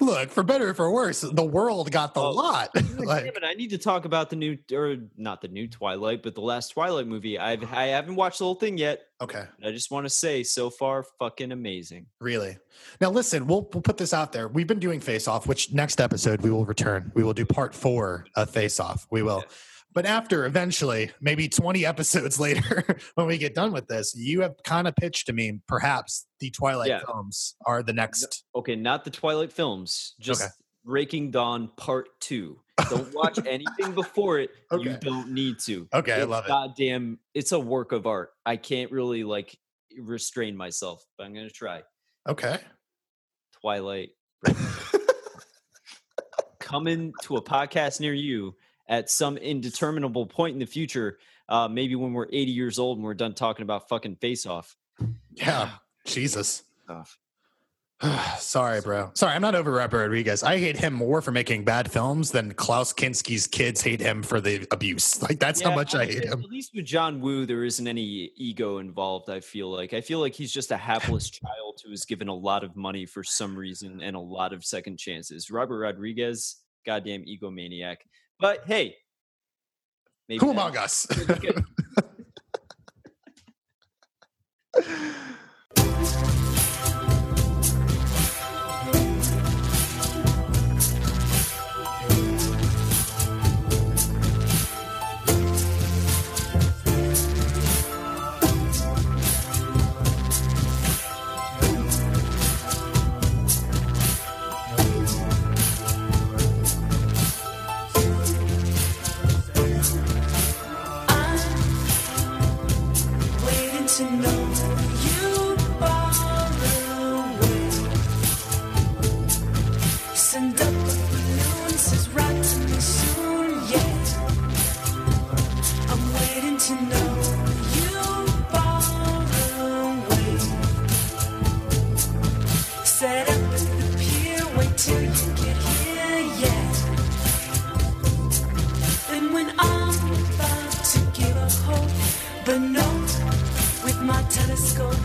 Look, for better or for worse, the world got the Lot. Like, I need to talk about the new, or not the new Twilight, but the last Twilight movie. I haven't watched the whole thing yet. Okay. I just want to say, so far, fucking amazing. Really? Now, listen, we'll put this out there. We've been doing Face Off, which next episode we will return. We will do part 4 of Face Off. We will. Yeah. But after, eventually, maybe 20 episodes later, when we get done with this, you have kind of pitched to me, perhaps the Twilight films are the next. Okay, not the Twilight films, just Breaking Dawn Part 2. Don't watch anything before it. Okay. You don't need to. Okay, I love it. Goddamn, it's a work of art. I can't really, like, restrain myself, but I'm going to try. Okay. Twilight. Coming to a podcast near you. at some indeterminable point in the future, maybe when we're 80 years old and we're done talking about fucking Face Off. Yeah. Jesus. Sorry, bro. Sorry, I'm not over Robert Rodriguez. I hate him more for making bad films than Klaus Kinski's kids hate him for the abuse. Like, that's how much I hate him. At least with John Woo, there isn't any ego involved, I feel like. I feel like he's just a hapless child who is given a lot of money for some reason and a lot of second chances. Robert Rodriguez, goddamn egomaniac. But, hey. Who among us? Let's go.